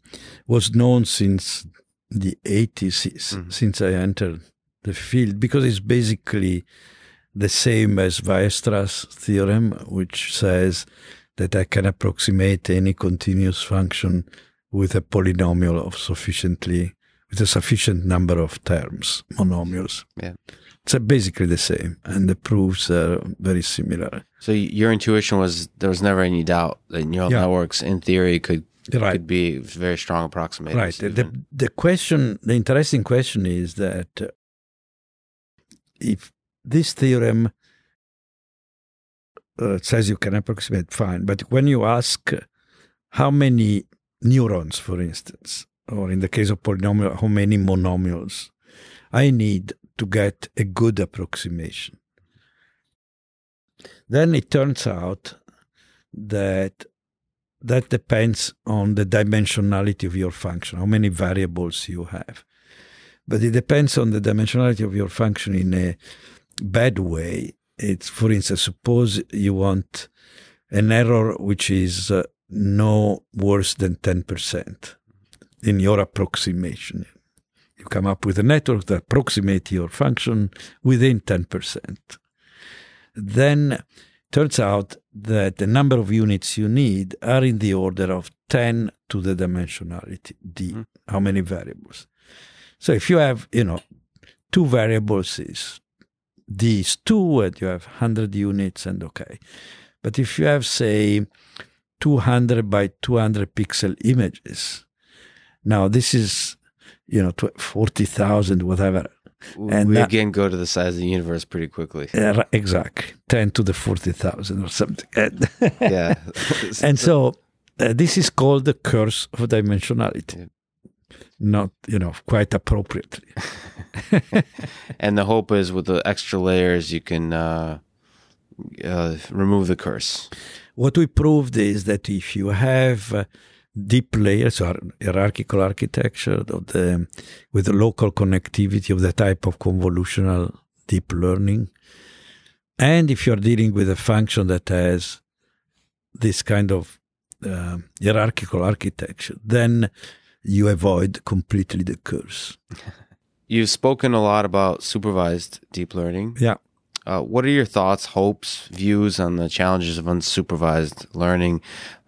was known since the eighties, mm-hmm. since I entered the field, because it's basically the same as Weierstrass' theorem, which says that I can approximate any continuous function with a polynomial of sufficiently, with a sufficient number of terms, monomials. Yeah. It's basically the same, and the proofs are very similar. So your intuition was there was never any doubt that neural yeah. networks, in theory, could right. could be very strong approximators. Right. The, the question, the interesting question is that if this theorem uh, says you can approximate, fine, but when you ask how many neurons, for instance, or in the case of polynomial, how many monomials I need to get a good approximation. Then it turns out that that depends on the dimensionality of your function, how many variables you have. But it depends on the dimensionality of your function in a bad way. It's, for instance, suppose you want an error which is uh, no worse than ten percent in your approximation. You come up with a network that approximates your function within ten percent. Then it turns out that the number of units you need are in the order of ten to the dimensionality, D, mm. how many variables. So if you have, you know, two variables is D is two and you have one hundred units and okay. But if you have, say, two hundred by two hundred pixel images, now this is, you know, forty thousand, whatever. And we that, again go to the size of the universe pretty quickly. Uh, exactly. ten to the forty thousand or something. And yeah. and so uh, this is called the curse of dimensionality. Yeah. Not, you know, quite appropriately. And the hope is with the extra layers you can uh, uh, remove the curse. What we proved is that if you have uh, deep layers or hierarchical architecture of the, with the local connectivity of the type of convolutional deep learning, and if you're dealing with a function that has this kind of uh, hierarchical architecture, then you avoid completely the curse. You've spoken a lot about supervised deep learning. Yeah. Uh, what are your thoughts, hopes, views on the challenges of unsupervised learning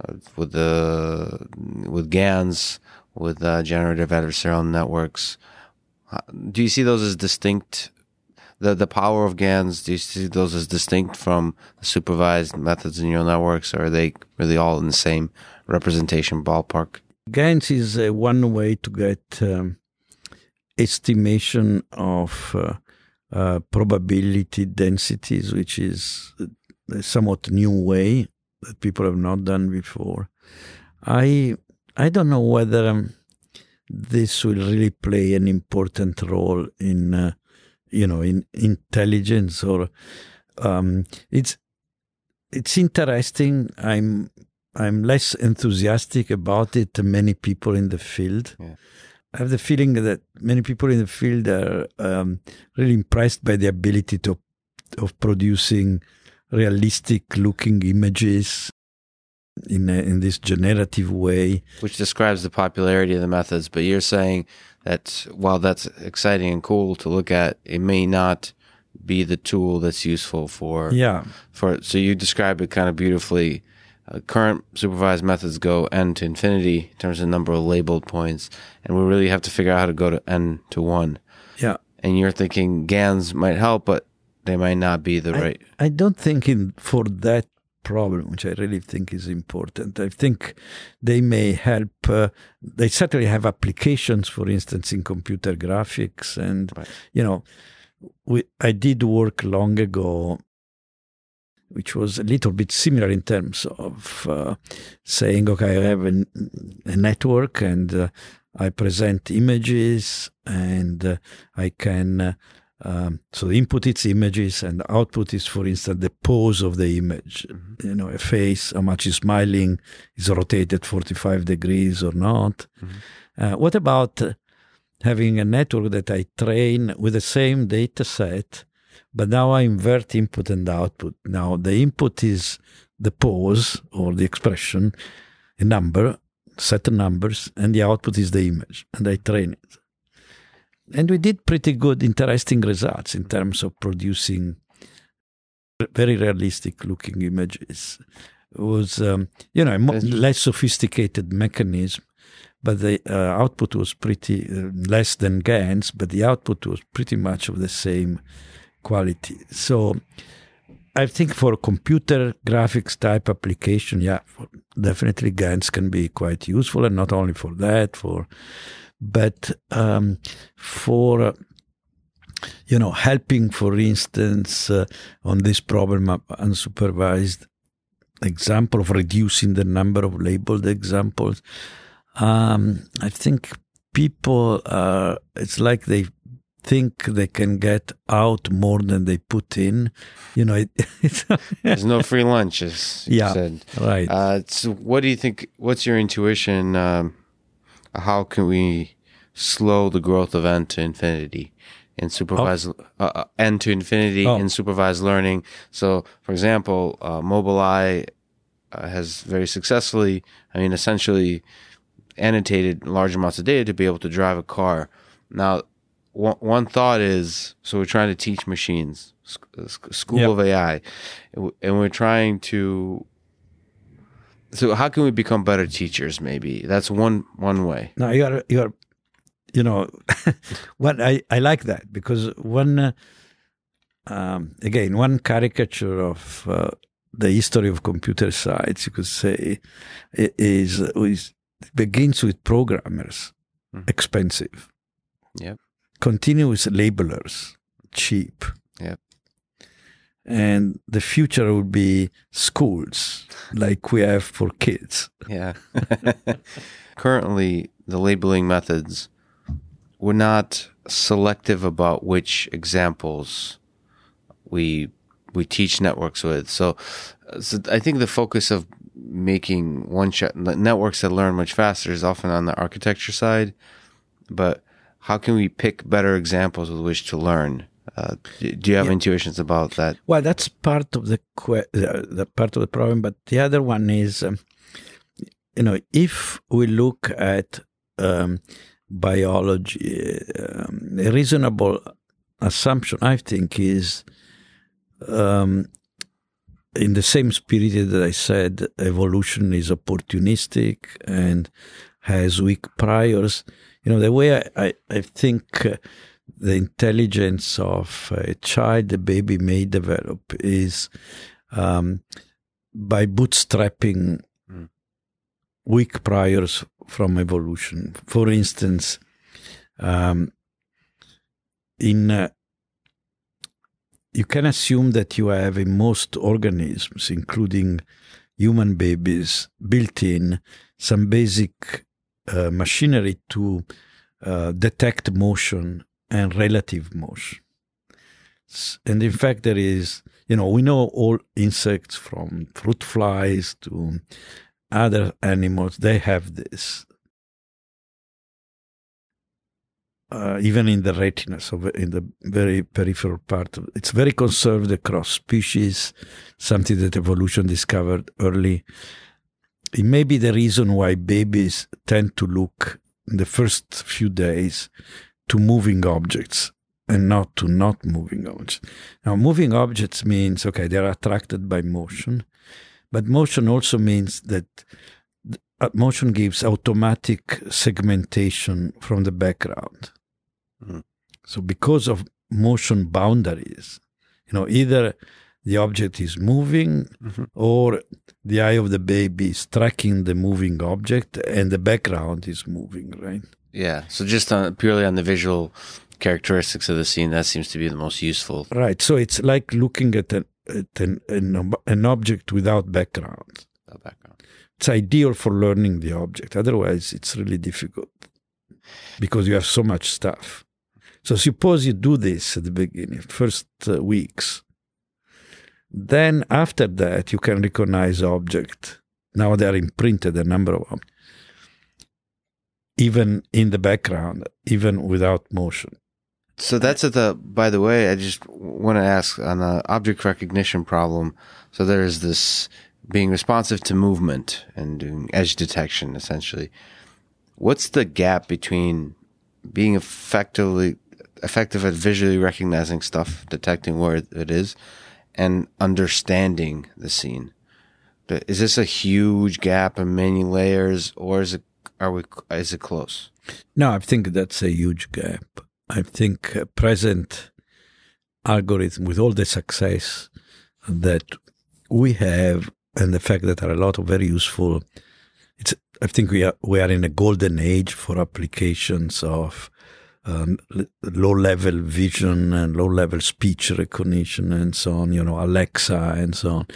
uh, with the with GANs, with uh, generative adversarial networks? Do you see those as distinct? The the power of GANs, do you see those as distinct from supervised methods in neural networks, or are they really all in the same representation ballpark? GANs is uh, one way to get um, estimation of uh, uh, probability densities, which is a somewhat new way that people have not done before. I I don't know whether um, this will really play an important role in uh, you know in intelligence or um, it's it's interesting. I'm. I'm less enthusiastic about it than many people in the field. Yeah. I have the feeling that many people in the field are um, really impressed by the ability to of producing realistic-looking images in a, in this generative way. Which describes the popularity of the methods, but you're saying that while that's exciting and cool to look at, it may not be the tool that's useful for... Yeah. for. So you describe it kind of beautifully. Uh, current supervised methods go n to infinity in terms of number of labeled points, and we really have to figure out how to go to n to one. Yeah. And you're thinking GANs might help, but they might not be the I, right. I don't think in for that problem, which I really think is important. I think they may help. Uh, they certainly have applications, for instance, in computer graphics. And, right. you know, we, I did work long ago, which was a little bit similar in terms of uh, saying, okay, I have a, a network and uh, I present images and uh, I can... Uh, Um, so the input is images and the output is, for instance, the pose of the image. Mm-hmm. You know, a face, how much is smiling, is rotated forty-five degrees or not. Mm-hmm. Uh, what about having a network that I train with the same data set, but now I invert input and output. Now the input is the pose or the expression, a number, set of numbers, and the output is the image, and I train it. And we did pretty good, interesting results in terms of producing very realistic-looking images. It was, um, you know, a mo- less sophisticated mechanism, but the uh, output was pretty uh, less than GANs, but the output was pretty much of the same quality. So I think for computer graphics type application, yeah, for definitely GANs can be quite useful, and not only for that, for... But um, for, uh, you know, helping, for instance, uh, on this problem of unsupervised example of reducing the number of labeled examples, um, I think people are, it's like they think they can get out more than they put in. You know, it, it's there's no free lunches, you yeah, said. Right. Uh, so what do you think, what's your intuition? Um, How can we slow the growth of end to infinity and supervise oh. uh, end to infinity oh. in supervised learning? So, for example, uh, Mobileye uh, has very successfully, I mean, essentially annotated large amounts of data to be able to drive a car. Now, w- one thought is, so we're trying to teach machines, sc- school yep. of A I, and we're trying to... So how can we become better teachers? Maybe that's one one way. No, you are you are, you know, what I, I like that because one, uh, um, again, one caricature of uh, the history of computer science, you could say, is, is it begins with programmers, mm-hmm. expensive, yeah, continuous labelers, cheap, yeah. And the future will be schools, like we have for kids. Yeah. Currently, the labeling methods were not selective about which examples we we teach networks with. So, so I think the focus of making one-shot networks that learn much faster is often on the architecture side. But how can we pick better examples with which to learn? Uh, do you have yeah. intuitions about that? Well, that's part of the que- uh, the part of the problem. But the other one is, um, you know, if we look at um, biology, um, a reasonable assumption, I think, is um, in the same spirit that I said, evolution is opportunistic and has weak priors. You know, the way I, I, I think... Uh, the intelligence of a child, a baby may develop is um, by bootstrapping mm. weak priors from evolution. For instance, um, in uh, you can assume that you have in most organisms, including human babies, built in some basic uh, machinery to uh, detect motion and relative motion. And in fact, there is, you know, we know all insects from fruit flies to other animals, they have this. Uh, even in the retina, so in the very peripheral part. Of, it's very conserved across species, something that evolution discovered early. It may be the reason why babies tend to look in the first few days to moving objects and not to not moving objects. Now, moving objects means, okay, they're attracted by motion, but motion also means that motion gives automatic segmentation from the background. Mm-hmm. So because of motion boundaries, you know, either the object is moving, mm-hmm. or the eye of the baby is tracking the moving object and the background is moving, right? Yeah, so just on, purely on the visual characteristics of the scene, that seems to be the most useful. Right, so it's like looking at an, at an, an, an object without background. Without background. It's ideal for learning the object. Otherwise, it's really difficult because you have so much stuff. So suppose you do this at the beginning, first uh, weeks. Then after that, you can recognize object. Now they are imprinted, a number of them, even in the background, even without motion. So that's at the, by the way, I just want to ask on the object recognition problem. So there is this being responsive to movement and doing edge detection, essentially. What's the gap between being effectively effective at visually recognizing stuff, detecting where it is, and understanding the scene? Is this a huge gap in many layers, or is it are we is it close? No, I think that's a huge gap. I think uh, present algorithm, with all the success that we have, and the fact that there are a lot of very useful, it's. I think we are we are in a golden age for applications of Um, low-level vision and low-level speech recognition and so on, you know, Alexa and so on.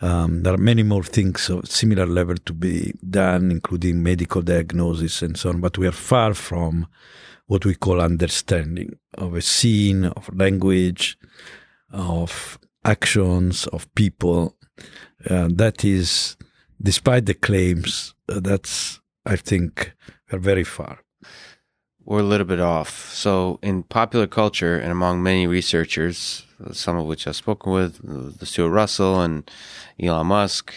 Um, there are many more things of similar level to be done, including medical diagnosis and so on, but we are far from what we call understanding of a scene, of language, of actions, of people. Uh, that is, despite the claims, uh, that's, I think, we're very far. We're a little bit off. So in popular culture and among many researchers, some of which I've spoken with, Stuart Russell and Elon Musk,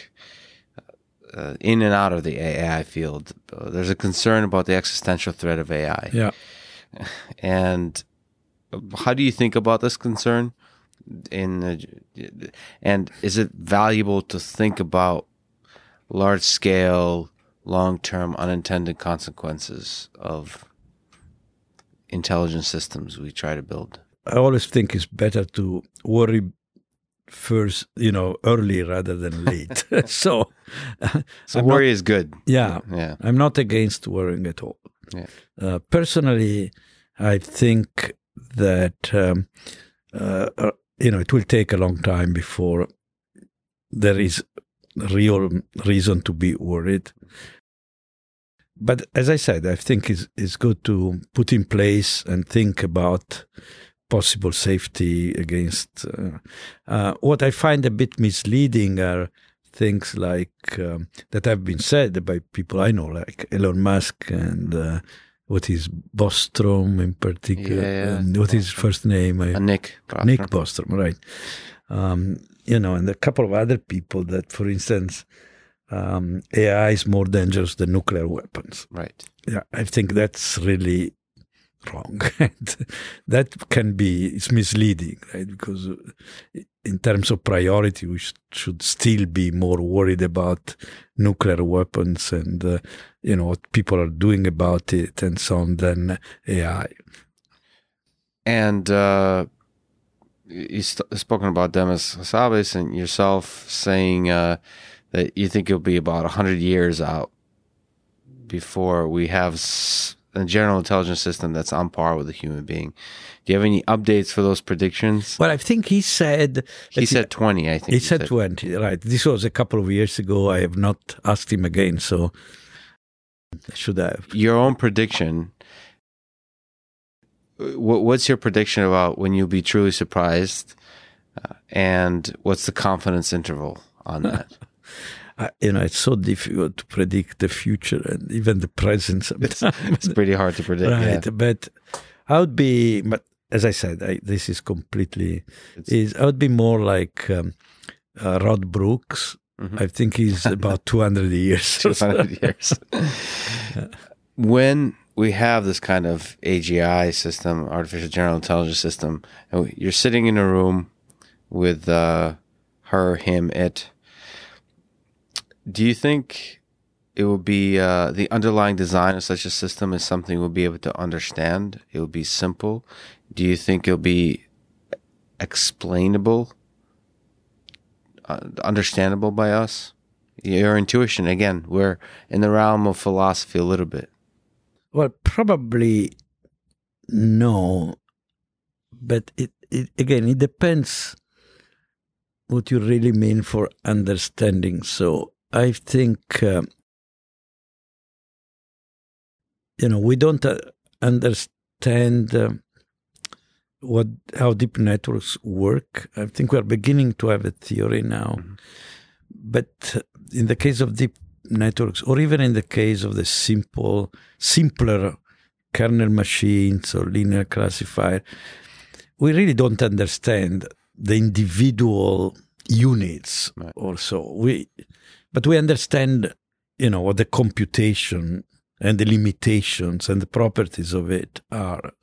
uh, in and out of the A I field, uh, there's a concern about the existential threat of A I. Yeah. And how do you think about this concern? In the, and is it valuable to think about large-scale, long-term, unintended consequences of intelligent systems we try to build? I always think it's better to worry first, you know, early rather than late. so, so worry not, is good. Yeah, yeah. I'm not against worrying at all. Yeah. Uh, personally, I think that, um, uh, you know, it will take a long time before there is real reason to be worried. But as I said, I think it's, it's good to put in place and think about possible safety against. Uh, uh, what I find a bit misleading are things like um, that have been said by people I know, like Elon Musk and uh, what is Bostrom in particular. Yeah, yeah. And what is his first name? Uh, Nick Bostrom. Nick Bostrom, right. Um, you know, and a couple of other people that, for instance, Um, A I is more dangerous than nuclear weapons. Right. Yeah, I think that's really wrong. That can be, it's misleading, right? Because in terms of priority, we sh- should still be more worried about nuclear weapons and, uh, you know, what people are doing about it and so on than A I. And uh, you've st- spoken about Demis Hassabis and yourself saying, uh, that you think it'll be about one hundred years out before we have a general intelligence system that's on par with a human being. Do you have any updates for those predictions? Well, I think he said... He said it, twenty, I think. He, he said, said twenty, right. This was a couple of years ago. I have not asked him again, so I should have. Your own prediction. What's your prediction about when you'll be truly surprised? Uh, and what's the confidence interval on that? Uh, you know, it's so difficult to predict the future and even the present sometimes. It's, it's pretty hard to predict, right? Yeah. But I would be, but as I said, I, this is completely, is I would be more like um, uh, Rod Brooks. Mm-hmm. I think he's about two hundred years. two hundred years. Yeah. When we have this kind of A G I system, artificial general intelligence system, and we, you're sitting in a room with uh, her, him, it, do you think it will be uh, the underlying design of such a system is something we'll be able to understand? It will be simple. Do you think it'll be explainable understandable by us? Your intuition, again, we're in the realm of philosophy a little bit. Well, probably no, but it, it again, it depends what you really mean for understanding. So I think, um, you know, we don't uh, understand uh, what how deep networks work. I think we're beginning to have a theory now. Mm-hmm. But in the case of deep networks, or even in the case of the simple, simpler kernel machines or linear classifier, we really don't understand the individual units, right, or so. We, but we understand, you know, what the computation and the limitations and the properties of it are.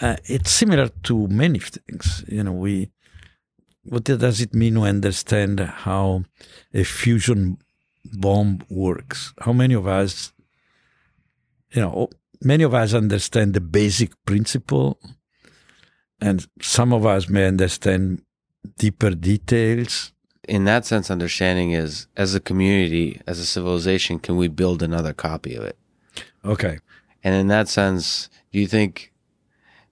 Uh, it's similar to many things, you know, we... What does it mean to understand how a fusion bomb works? How many of us, you know, many of us understand the basic principle, and some of us may understand deeper details. In that sense, understanding is, as a community, as a civilization, can we build another copy of it? Okay. And in that sense, do you think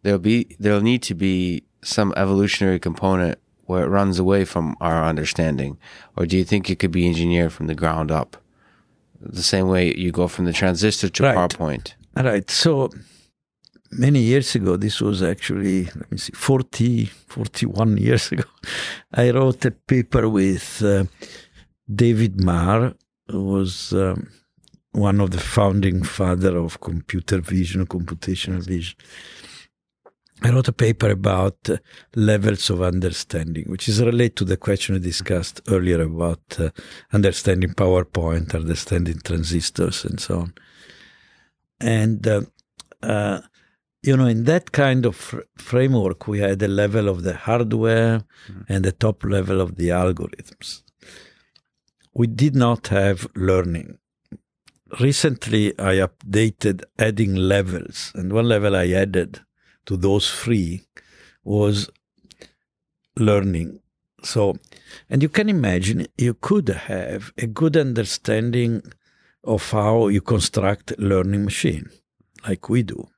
there'll be, there'll need to be some evolutionary component where it runs away from our understanding? Or do you think it could be engineered from the ground up, the same way you go from the transistor to right. PowerPoint? Right. So many years ago, this was actually, let me see, forty, forty-one years ago, I wrote a paper with uh, David Marr, who was um, one of the founding father of computer vision, computational vision. I wrote a paper about uh, levels of understanding, which is related to the question we discussed earlier about uh, understanding PowerPoint, understanding transistors, and so on. And, uh, uh, you know, in that kind of fr- framework, we had a level of the hardware mm-hmm. and the top level of the algorithms. We did not have learning. Recently, I updated adding levels, and one level I added to those three was learning. So, and you can imagine you could have a good understanding of how you construct a learning machine, like we do.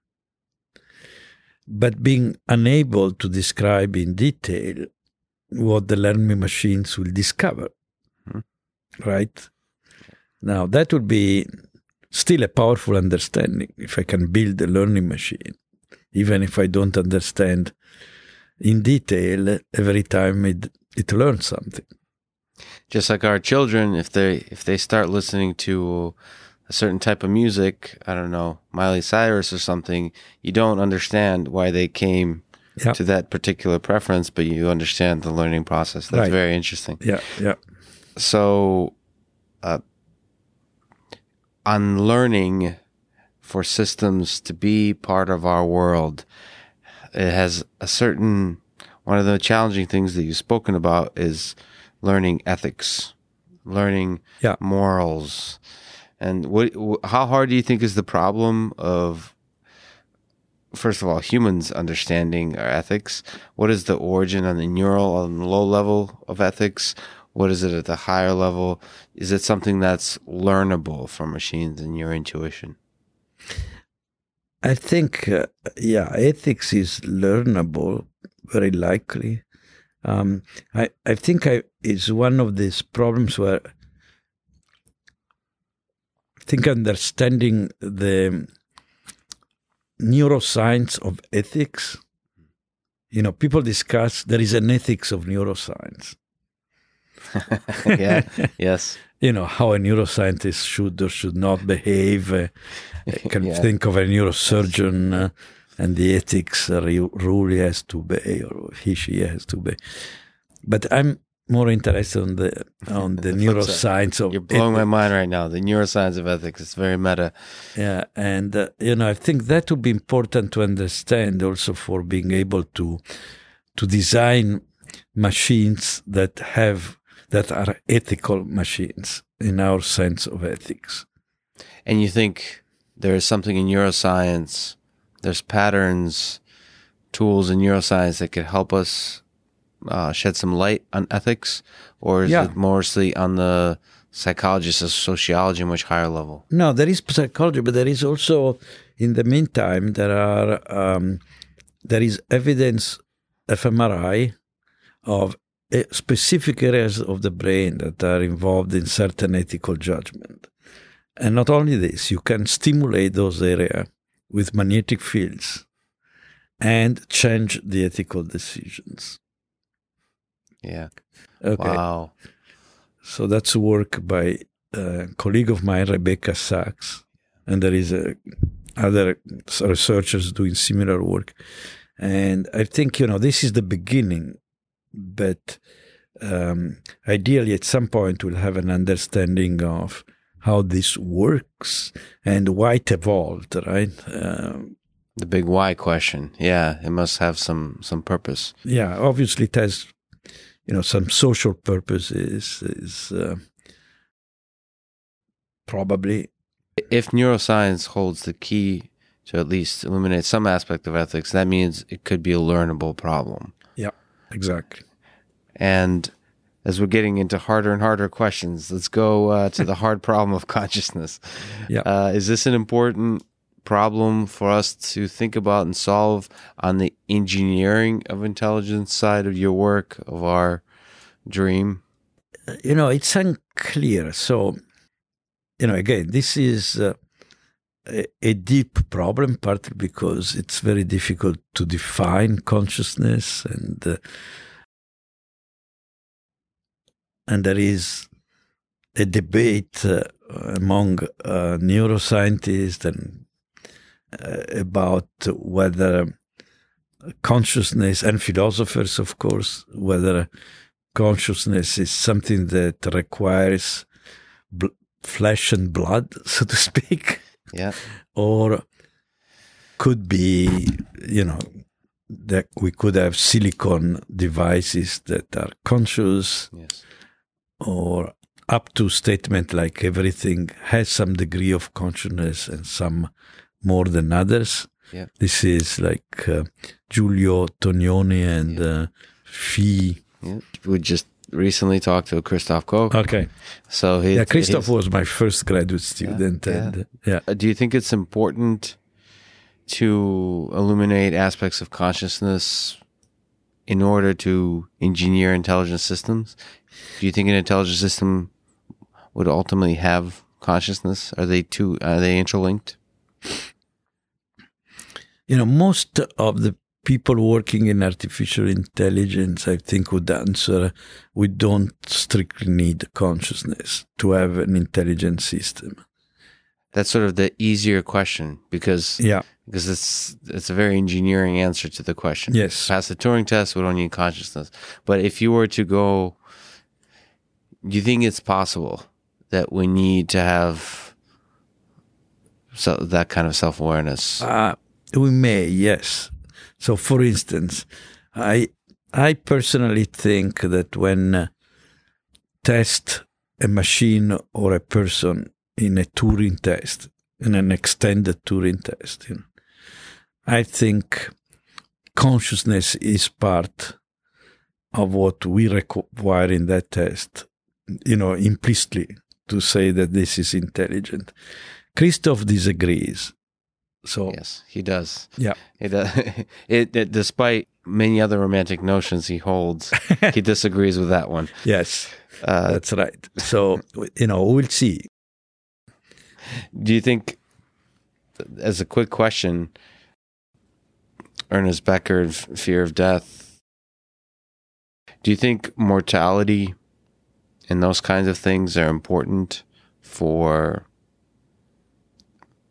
But being unable to describe in detail what the learning machines will discover, mm-hmm. right? Now, that would be still a powerful understanding if I can build a learning machine, even if I don't understand in detail every time it, it learns something. Just like our children, if they if they start listening to a certain type of music, I don't know, Miley Cyrus or something, you don't understand why they came yeah. to that particular preference, but you understand the learning process. That's right. Very interesting. Yeah, yeah. So, uh, on learning, for systems to be part of our world, it has a certain, one of the challenging things that you've spoken about is learning ethics, learning yeah. morals. And what, how hard do you think is the problem of, first of all, humans understanding our ethics? What is the origin on the neural, on the low level of ethics? What is it at the higher level? Is it something that's learnable from machines and your intuition? I think, uh, yeah, ethics is learnable, very likely. Um, I, I think I, it's one of these problems where I think understanding the neuroscience of ethics, you know, people discuss there is an ethics of neuroscience. yeah, yes. You know, how a neuroscientist should or should not behave. Uh, I can yeah. think of a neurosurgeon uh, and the ethics uh, rule he has to obey, or he, she has to obey. But I'm more interested on the on the neuroscience of You're blowing ethics. My mind right now, the neuroscience of ethics. It's very meta. Yeah, and, uh, you know, I think that would be important to understand also for being able to to design machines that have that are ethical machines in our sense of ethics. And you think there is something in neuroscience, there's patterns, tools in neuroscience that could help us uh, shed some light on ethics, or is yeah. it mostly on the psychologists or sociology, much higher level? No, there is psychology, but there is also, in the meantime, there are um, there is evidence, fMRI, of specific areas of the brain that are involved in certain ethical judgment. And not only this, you can stimulate those areas with magnetic fields and change the ethical decisions. Yeah. Okay. Wow. So that's work by a colleague of mine, Rebecca Sachs, and there is a, other researchers doing similar work. And I think, you know, this is the beginning, but um, ideally at some point we'll have an understanding of how this works and why it evolved, right? Um, the big why question. Yeah, it must have some, some purpose. Yeah, obviously it has, you know, some social purpose is, is uh, probably. If neuroscience holds the key to at least illuminate some aspect of ethics, that means it could be a learnable problem. Yeah, exactly. And as we're getting into harder and harder questions, let's go uh, to the hard problem of consciousness. Yeah. Uh, is this an important problem for us to think about and solve on the engineering of intelligence side of your work, of our dream? You know, it's unclear. So, you know, again, this is... Uh, a deep problem, partly because it's very difficult to define consciousness, and uh, and there is a debate uh, among uh, neuroscientists and uh, about whether consciousness, and philosophers, of course, whether consciousness is something that requires bl- flesh and blood, so to speak. Yeah, or could be, you know, that we could have silicon devices that are conscious, yes, or up to statement like everything has some degree of consciousness and some more than others. Yeah, this is like uh, Giulio Tognoni and yeah. uh, Phi. Yeah. We just recently talked to Christoph Koch. Okay. So he, yeah, Christoph was my first graduate student. Yeah, and yeah. yeah. Do you think it's important to illuminate aspects of consciousness in order to engineer intelligent systems? Do you think an intelligent system would ultimately have consciousness? Are they too, are they interlinked? You know, most of the people working in artificial intelligence, I think, would answer, we don't strictly need consciousness to have an intelligent system. That's sort of the easier question, because yeah. because it's it's a very engineering answer to the question. Yes. Pass the Turing test, we don't need consciousness. But if you were to go, do you think it's possible that we need to have so, that kind of self-awareness? Uh, we may, yes. So, for instance, I I personally think that when uh, test a machine or a person in a Turing test, in an extended Turing test, you know, I think consciousness is part of what we require in that test, you know, implicitly to say that this is intelligent. Christoph disagrees. So, yes, he does. Yeah, he does. It, it, despite many other romantic notions he holds, he disagrees with that one. Yes, uh, that's right. So, you know, we'll see. Do you think, as a quick question, Ernest Becker, Fear of Death, do you think mortality and those kinds of things are important for,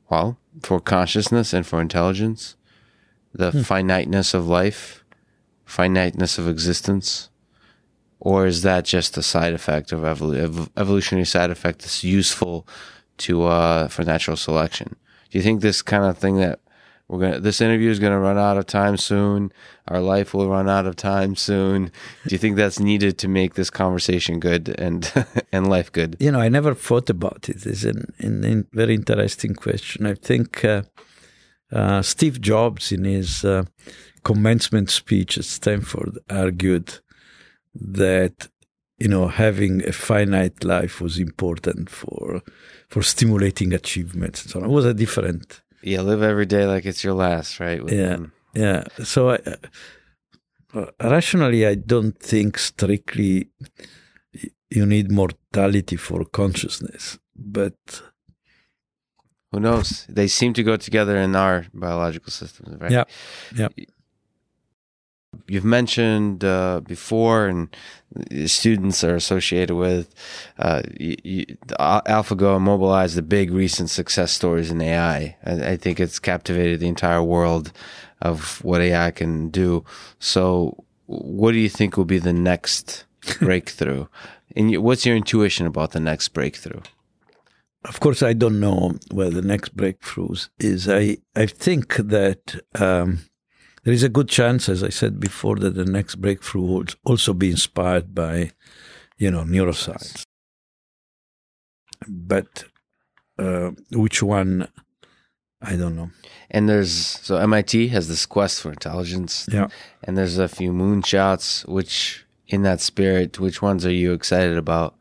well, for consciousness and for intelligence, the hmm. finiteness of life, finiteness of existence, or is that just a side effect of evol- evolutionary side effect that's useful to uh, for natural selection? Do you think this kind of thing that we're gonna, this interview is gonna run out of time soon? Our life will run out of time soon. Do you think that's needed to make this conversation good and and life good? You know, I never thought about it. It's an, an, an very interesting question. I think uh, uh, Steve Jobs, in his uh, commencement speech at Stanford, argued that, you know, having a finite life was important for for stimulating achievements and so on. It was a different. Yeah, live every day like it's your last, right? With yeah, them. yeah. So I, uh, rationally, I don't think strictly you need mortality for consciousness, but who knows? They seem to go together in our biological systems, right? Yeah, yeah. You've mentioned uh, before, and students are associated with uh, you, you, AlphaGo and Mobileye, the big recent success stories in A I. I, I think it's captivated the entire world of what A I can do. So what do you think will be the next breakthrough? And what's your intuition about the next breakthrough? Of course, I don't know where the next breakthrough is. I, I think that... Um, There is a good chance, as I said before, that the next breakthrough will also be inspired by, you know, neuroscience. But uh, which one, I don't know. And there's, so M I T has this quest for intelligence. Yeah. And there's a few moonshots, which in that spirit, which ones are you excited about?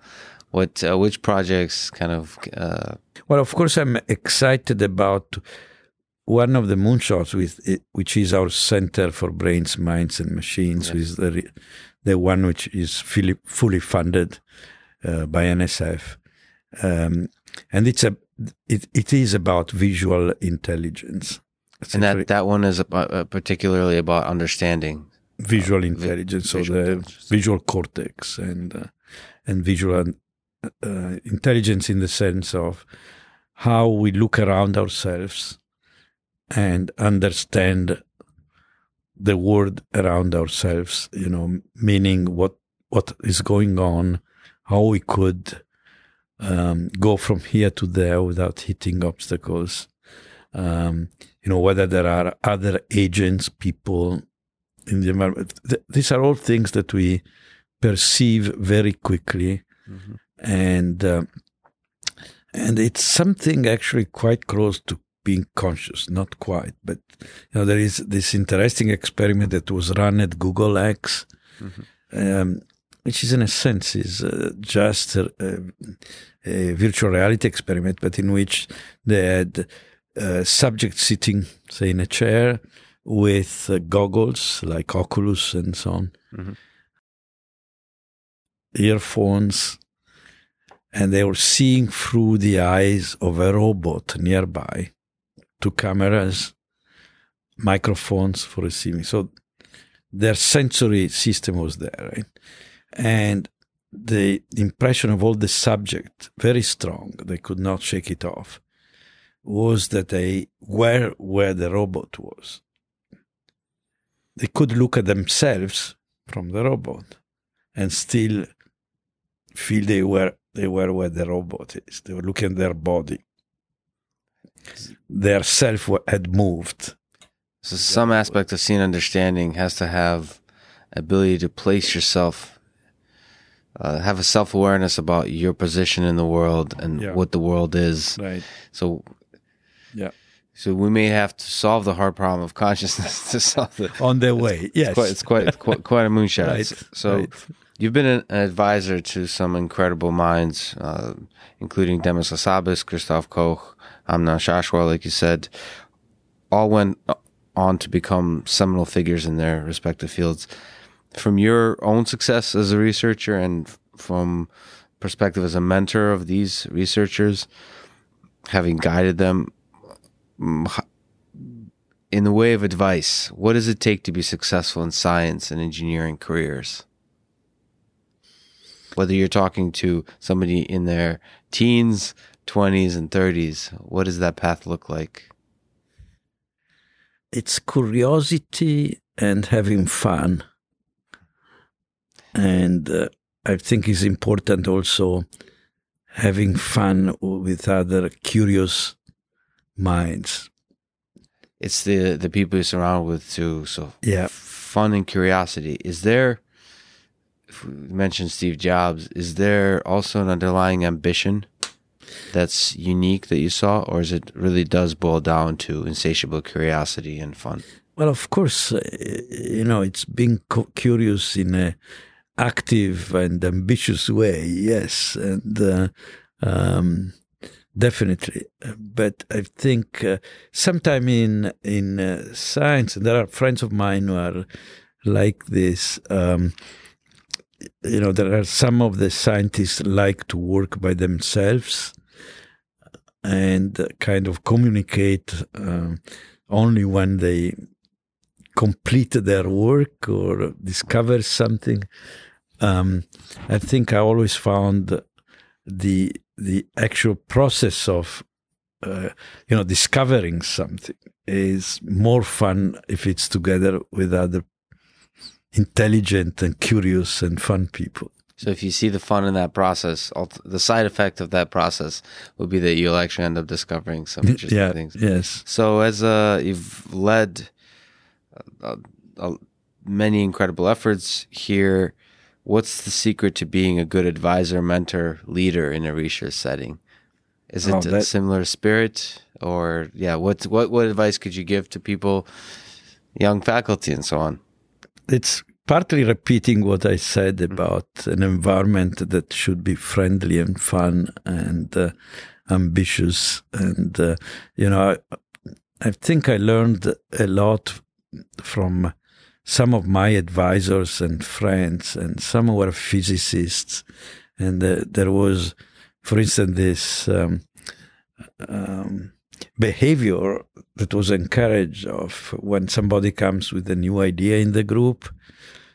What, uh, which projects kind of... Uh, well, of course, I'm excited about... One of the moonshots, with it, which is our Center for Brains, Minds, and Machines, yeah. is the the one which is fully, fully funded uh, by N S F, um, and it's a it it is about visual intelligence. It's and that, very, that one is about, uh, particularly about understanding visual uh, intelligence, vi- so visual the intelligence. Visual cortex and uh, and visual uh, intelligence in the sense of how we look around ourselves and understand the world around ourselves, you know, meaning what what is going on, how we could um, go from here to there without hitting obstacles, um, you know, whether there are other agents, people in the environment. Th- these are all things that we perceive very quickly, mm-hmm. and uh, and it's something actually quite close to being conscious, not quite, but you know, there is this interesting experiment that was run at Google X, mm-hmm. um, which is in a sense is uh, just a, a virtual reality experiment, but in which they had uh, subjects sitting, say, in a chair with uh, goggles like Oculus and so on, mm-hmm. earphones, and they were seeing through the eyes of a robot nearby. Two cameras, microphones for receiving. So their sensory system was there, right? And the impression of all the subject, very strong, they could not shake it off, was that they were where the robot was. They could look at themselves from the robot and still feel they were they were where the robot is. They were looking at their body. Their self had moved. So some yeah. aspect of scene understanding has to have ability to place yourself, uh, have a self-awareness about your position in the world and yeah. what the world is. Right. So, yeah. So we may have to solve the hard problem of consciousness to solve it. On their way, it's, yes. It's quite, it's quite, it's quite, quite a moonshot. Right. So. Right. You've been an advisor to some incredible minds, uh, including Demis Hassabis, Christoph Koch, Amnon Shashua, like you said, all went on to become seminal figures in their respective fields. From your own success as a researcher and from perspective as a mentor of these researchers, having guided them, in the way of advice, what does it take to be successful in science and engineering careers? Whether you're talking to somebody in their teens, twenties, and thirties, what does that path look like? It's curiosity and having fun. And uh, I think it's important also having fun with other curious minds. It's the, the people you surround with too. So yeah. Fun and curiosity. Is there... You mentioned Steve Jobs. Is there also an underlying ambition that's unique that you saw, or is it really does boil down to insatiable curiosity and fun? Well, of course, you know, it's being curious in a active and ambitious way, yes, and uh, um, definitely. But I think uh, sometime in in uh, science, and there are friends of mine who are like this. Um, you know, there are some of the scientists like to work by themselves and kind of communicate uh, only when they complete their work or discover something. Um, I think I always found the the actual process of uh, you know discovering something is more fun if it's together with other intelligent and curious and fun people. So if you see the fun in that process, the side effect of that process will be that you'll actually end up discovering some interesting yeah, things. Yes. So as uh, you've led uh, uh, many incredible efforts here, what's the secret to being a good advisor, mentor, leader in a research setting? Is it oh, that... a similar spirit? Or, yeah, what, what, what advice could you give to people, young faculty and so on? It's partly repeating what I said about an environment that should be friendly and fun and uh, ambitious. And, uh, you know, I, I think I learned a lot from some of my advisors and friends, and some were physicists. And uh, there was, for instance, this um, um, behavior that was encouraged of when somebody comes with a new idea in the group,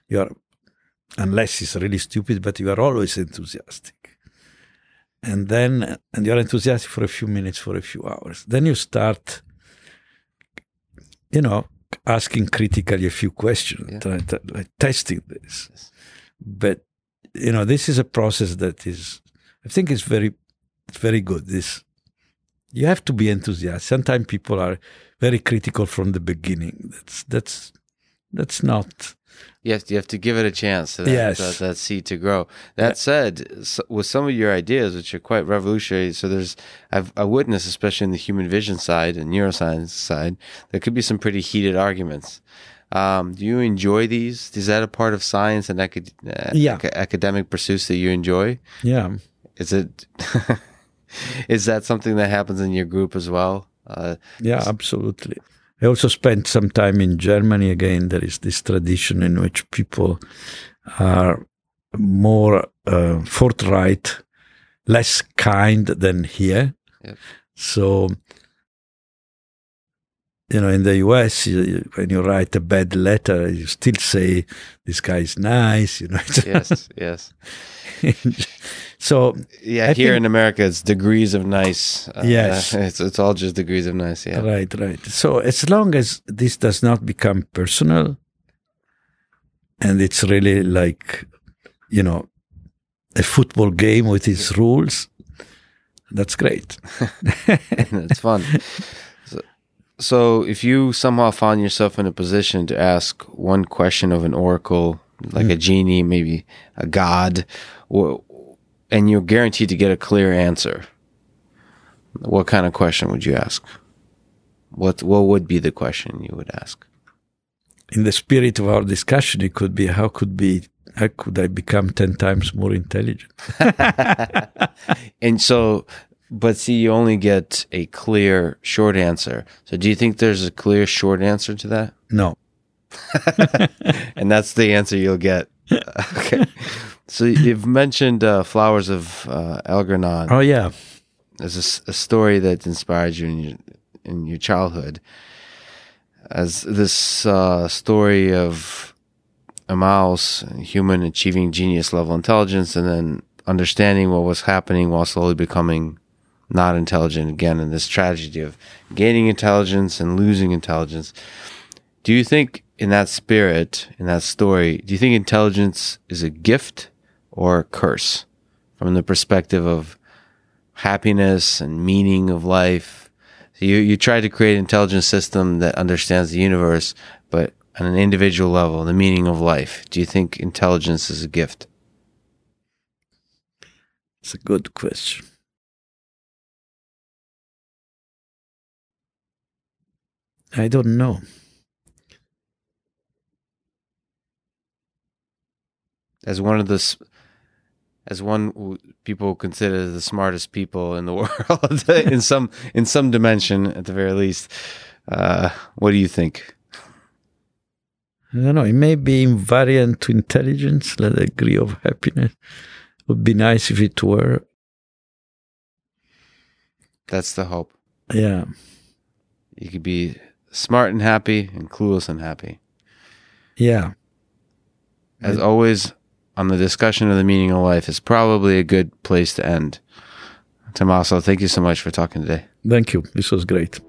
you are, unless it's really stupid, but you are always enthusiastic. And then, and you are enthusiastic for a few minutes, for a few hours. Then you start, you know, asking critically a few questions, yeah. trying to, like, testing this. Yes. But, you know, this is a process that is, I think it's very, very good, this. You have to be enthusiastic. Sometimes people are very critical from the beginning. That's that's that's not. You have to, you have to give it a chance to that, yes. that, that seed to grow. That yeah. said, so, with some of your ideas, which are quite revolutionary, so there's I've I witnessed, especially in the human vision side and neuroscience side, there could be some pretty heated arguments. Um, do you enjoy these? Is that a part of science and acad- yeah. ac- academic pursuits that you enjoy? Yeah. Is it? Is that something that happens in your group as well? Uh, yeah, absolutely. I also spent some time in Germany. Again, there is this tradition in which people are more uh, forthright, less kind than here. Yep. So, you know, in the U S, you, when you write a bad letter, you still say, this guy is nice, you know. Yes, yes. So yeah, I here think, in America, it's degrees of nice. Uh, yes, uh, it's it's all just degrees of nice. Yeah, right, right. So as long as this does not become personal, and it's really like, you know, a football game with its rules, that's great. That's fun. So, so if you somehow found yourself in a position to ask one question of an oracle, like mm. a genie, maybe a god, or and you're guaranteed to get a clear answer, what kind of question would you ask? What what would be the question you would ask? In the spirit of our discussion, it could be, how could be how could I become ten times more intelligent? And so, but see, you only get a clear, short answer. So do you think there's a clear, short answer to that? No. And that's the answer you'll get. Okay. So you've mentioned uh, Flowers of uh, Algernon. Oh, yeah. There's a, a story that inspired you in your, in your childhood. As this uh, story of a mouse, a human achieving genius-level intelligence, and then understanding what was happening while slowly becoming not intelligent again, and this tragedy of gaining intelligence and losing intelligence. Do you think, in that spirit, in that story, do you think intelligence is a gift or a curse from the perspective of happiness and meaning of life? So you, you try to create an intelligent system that understands the universe, but on an individual level, the meaning of life. Do you think intelligence is a gift? It's a good question. I don't know. as one of the as one people consider the smartest people in the world in some in some dimension at the very least. Uh, what do you think? I don't know. It may be invariant to intelligence, like a degree of happiness. It would be nice if it were. That's the hope. Yeah. You could be smart and happy and clueless and happy. Yeah. As I, always, on the discussion of the meaning of life is probably a good place to end. Tommaso, thank you so much for talking today. Thank you. This was great.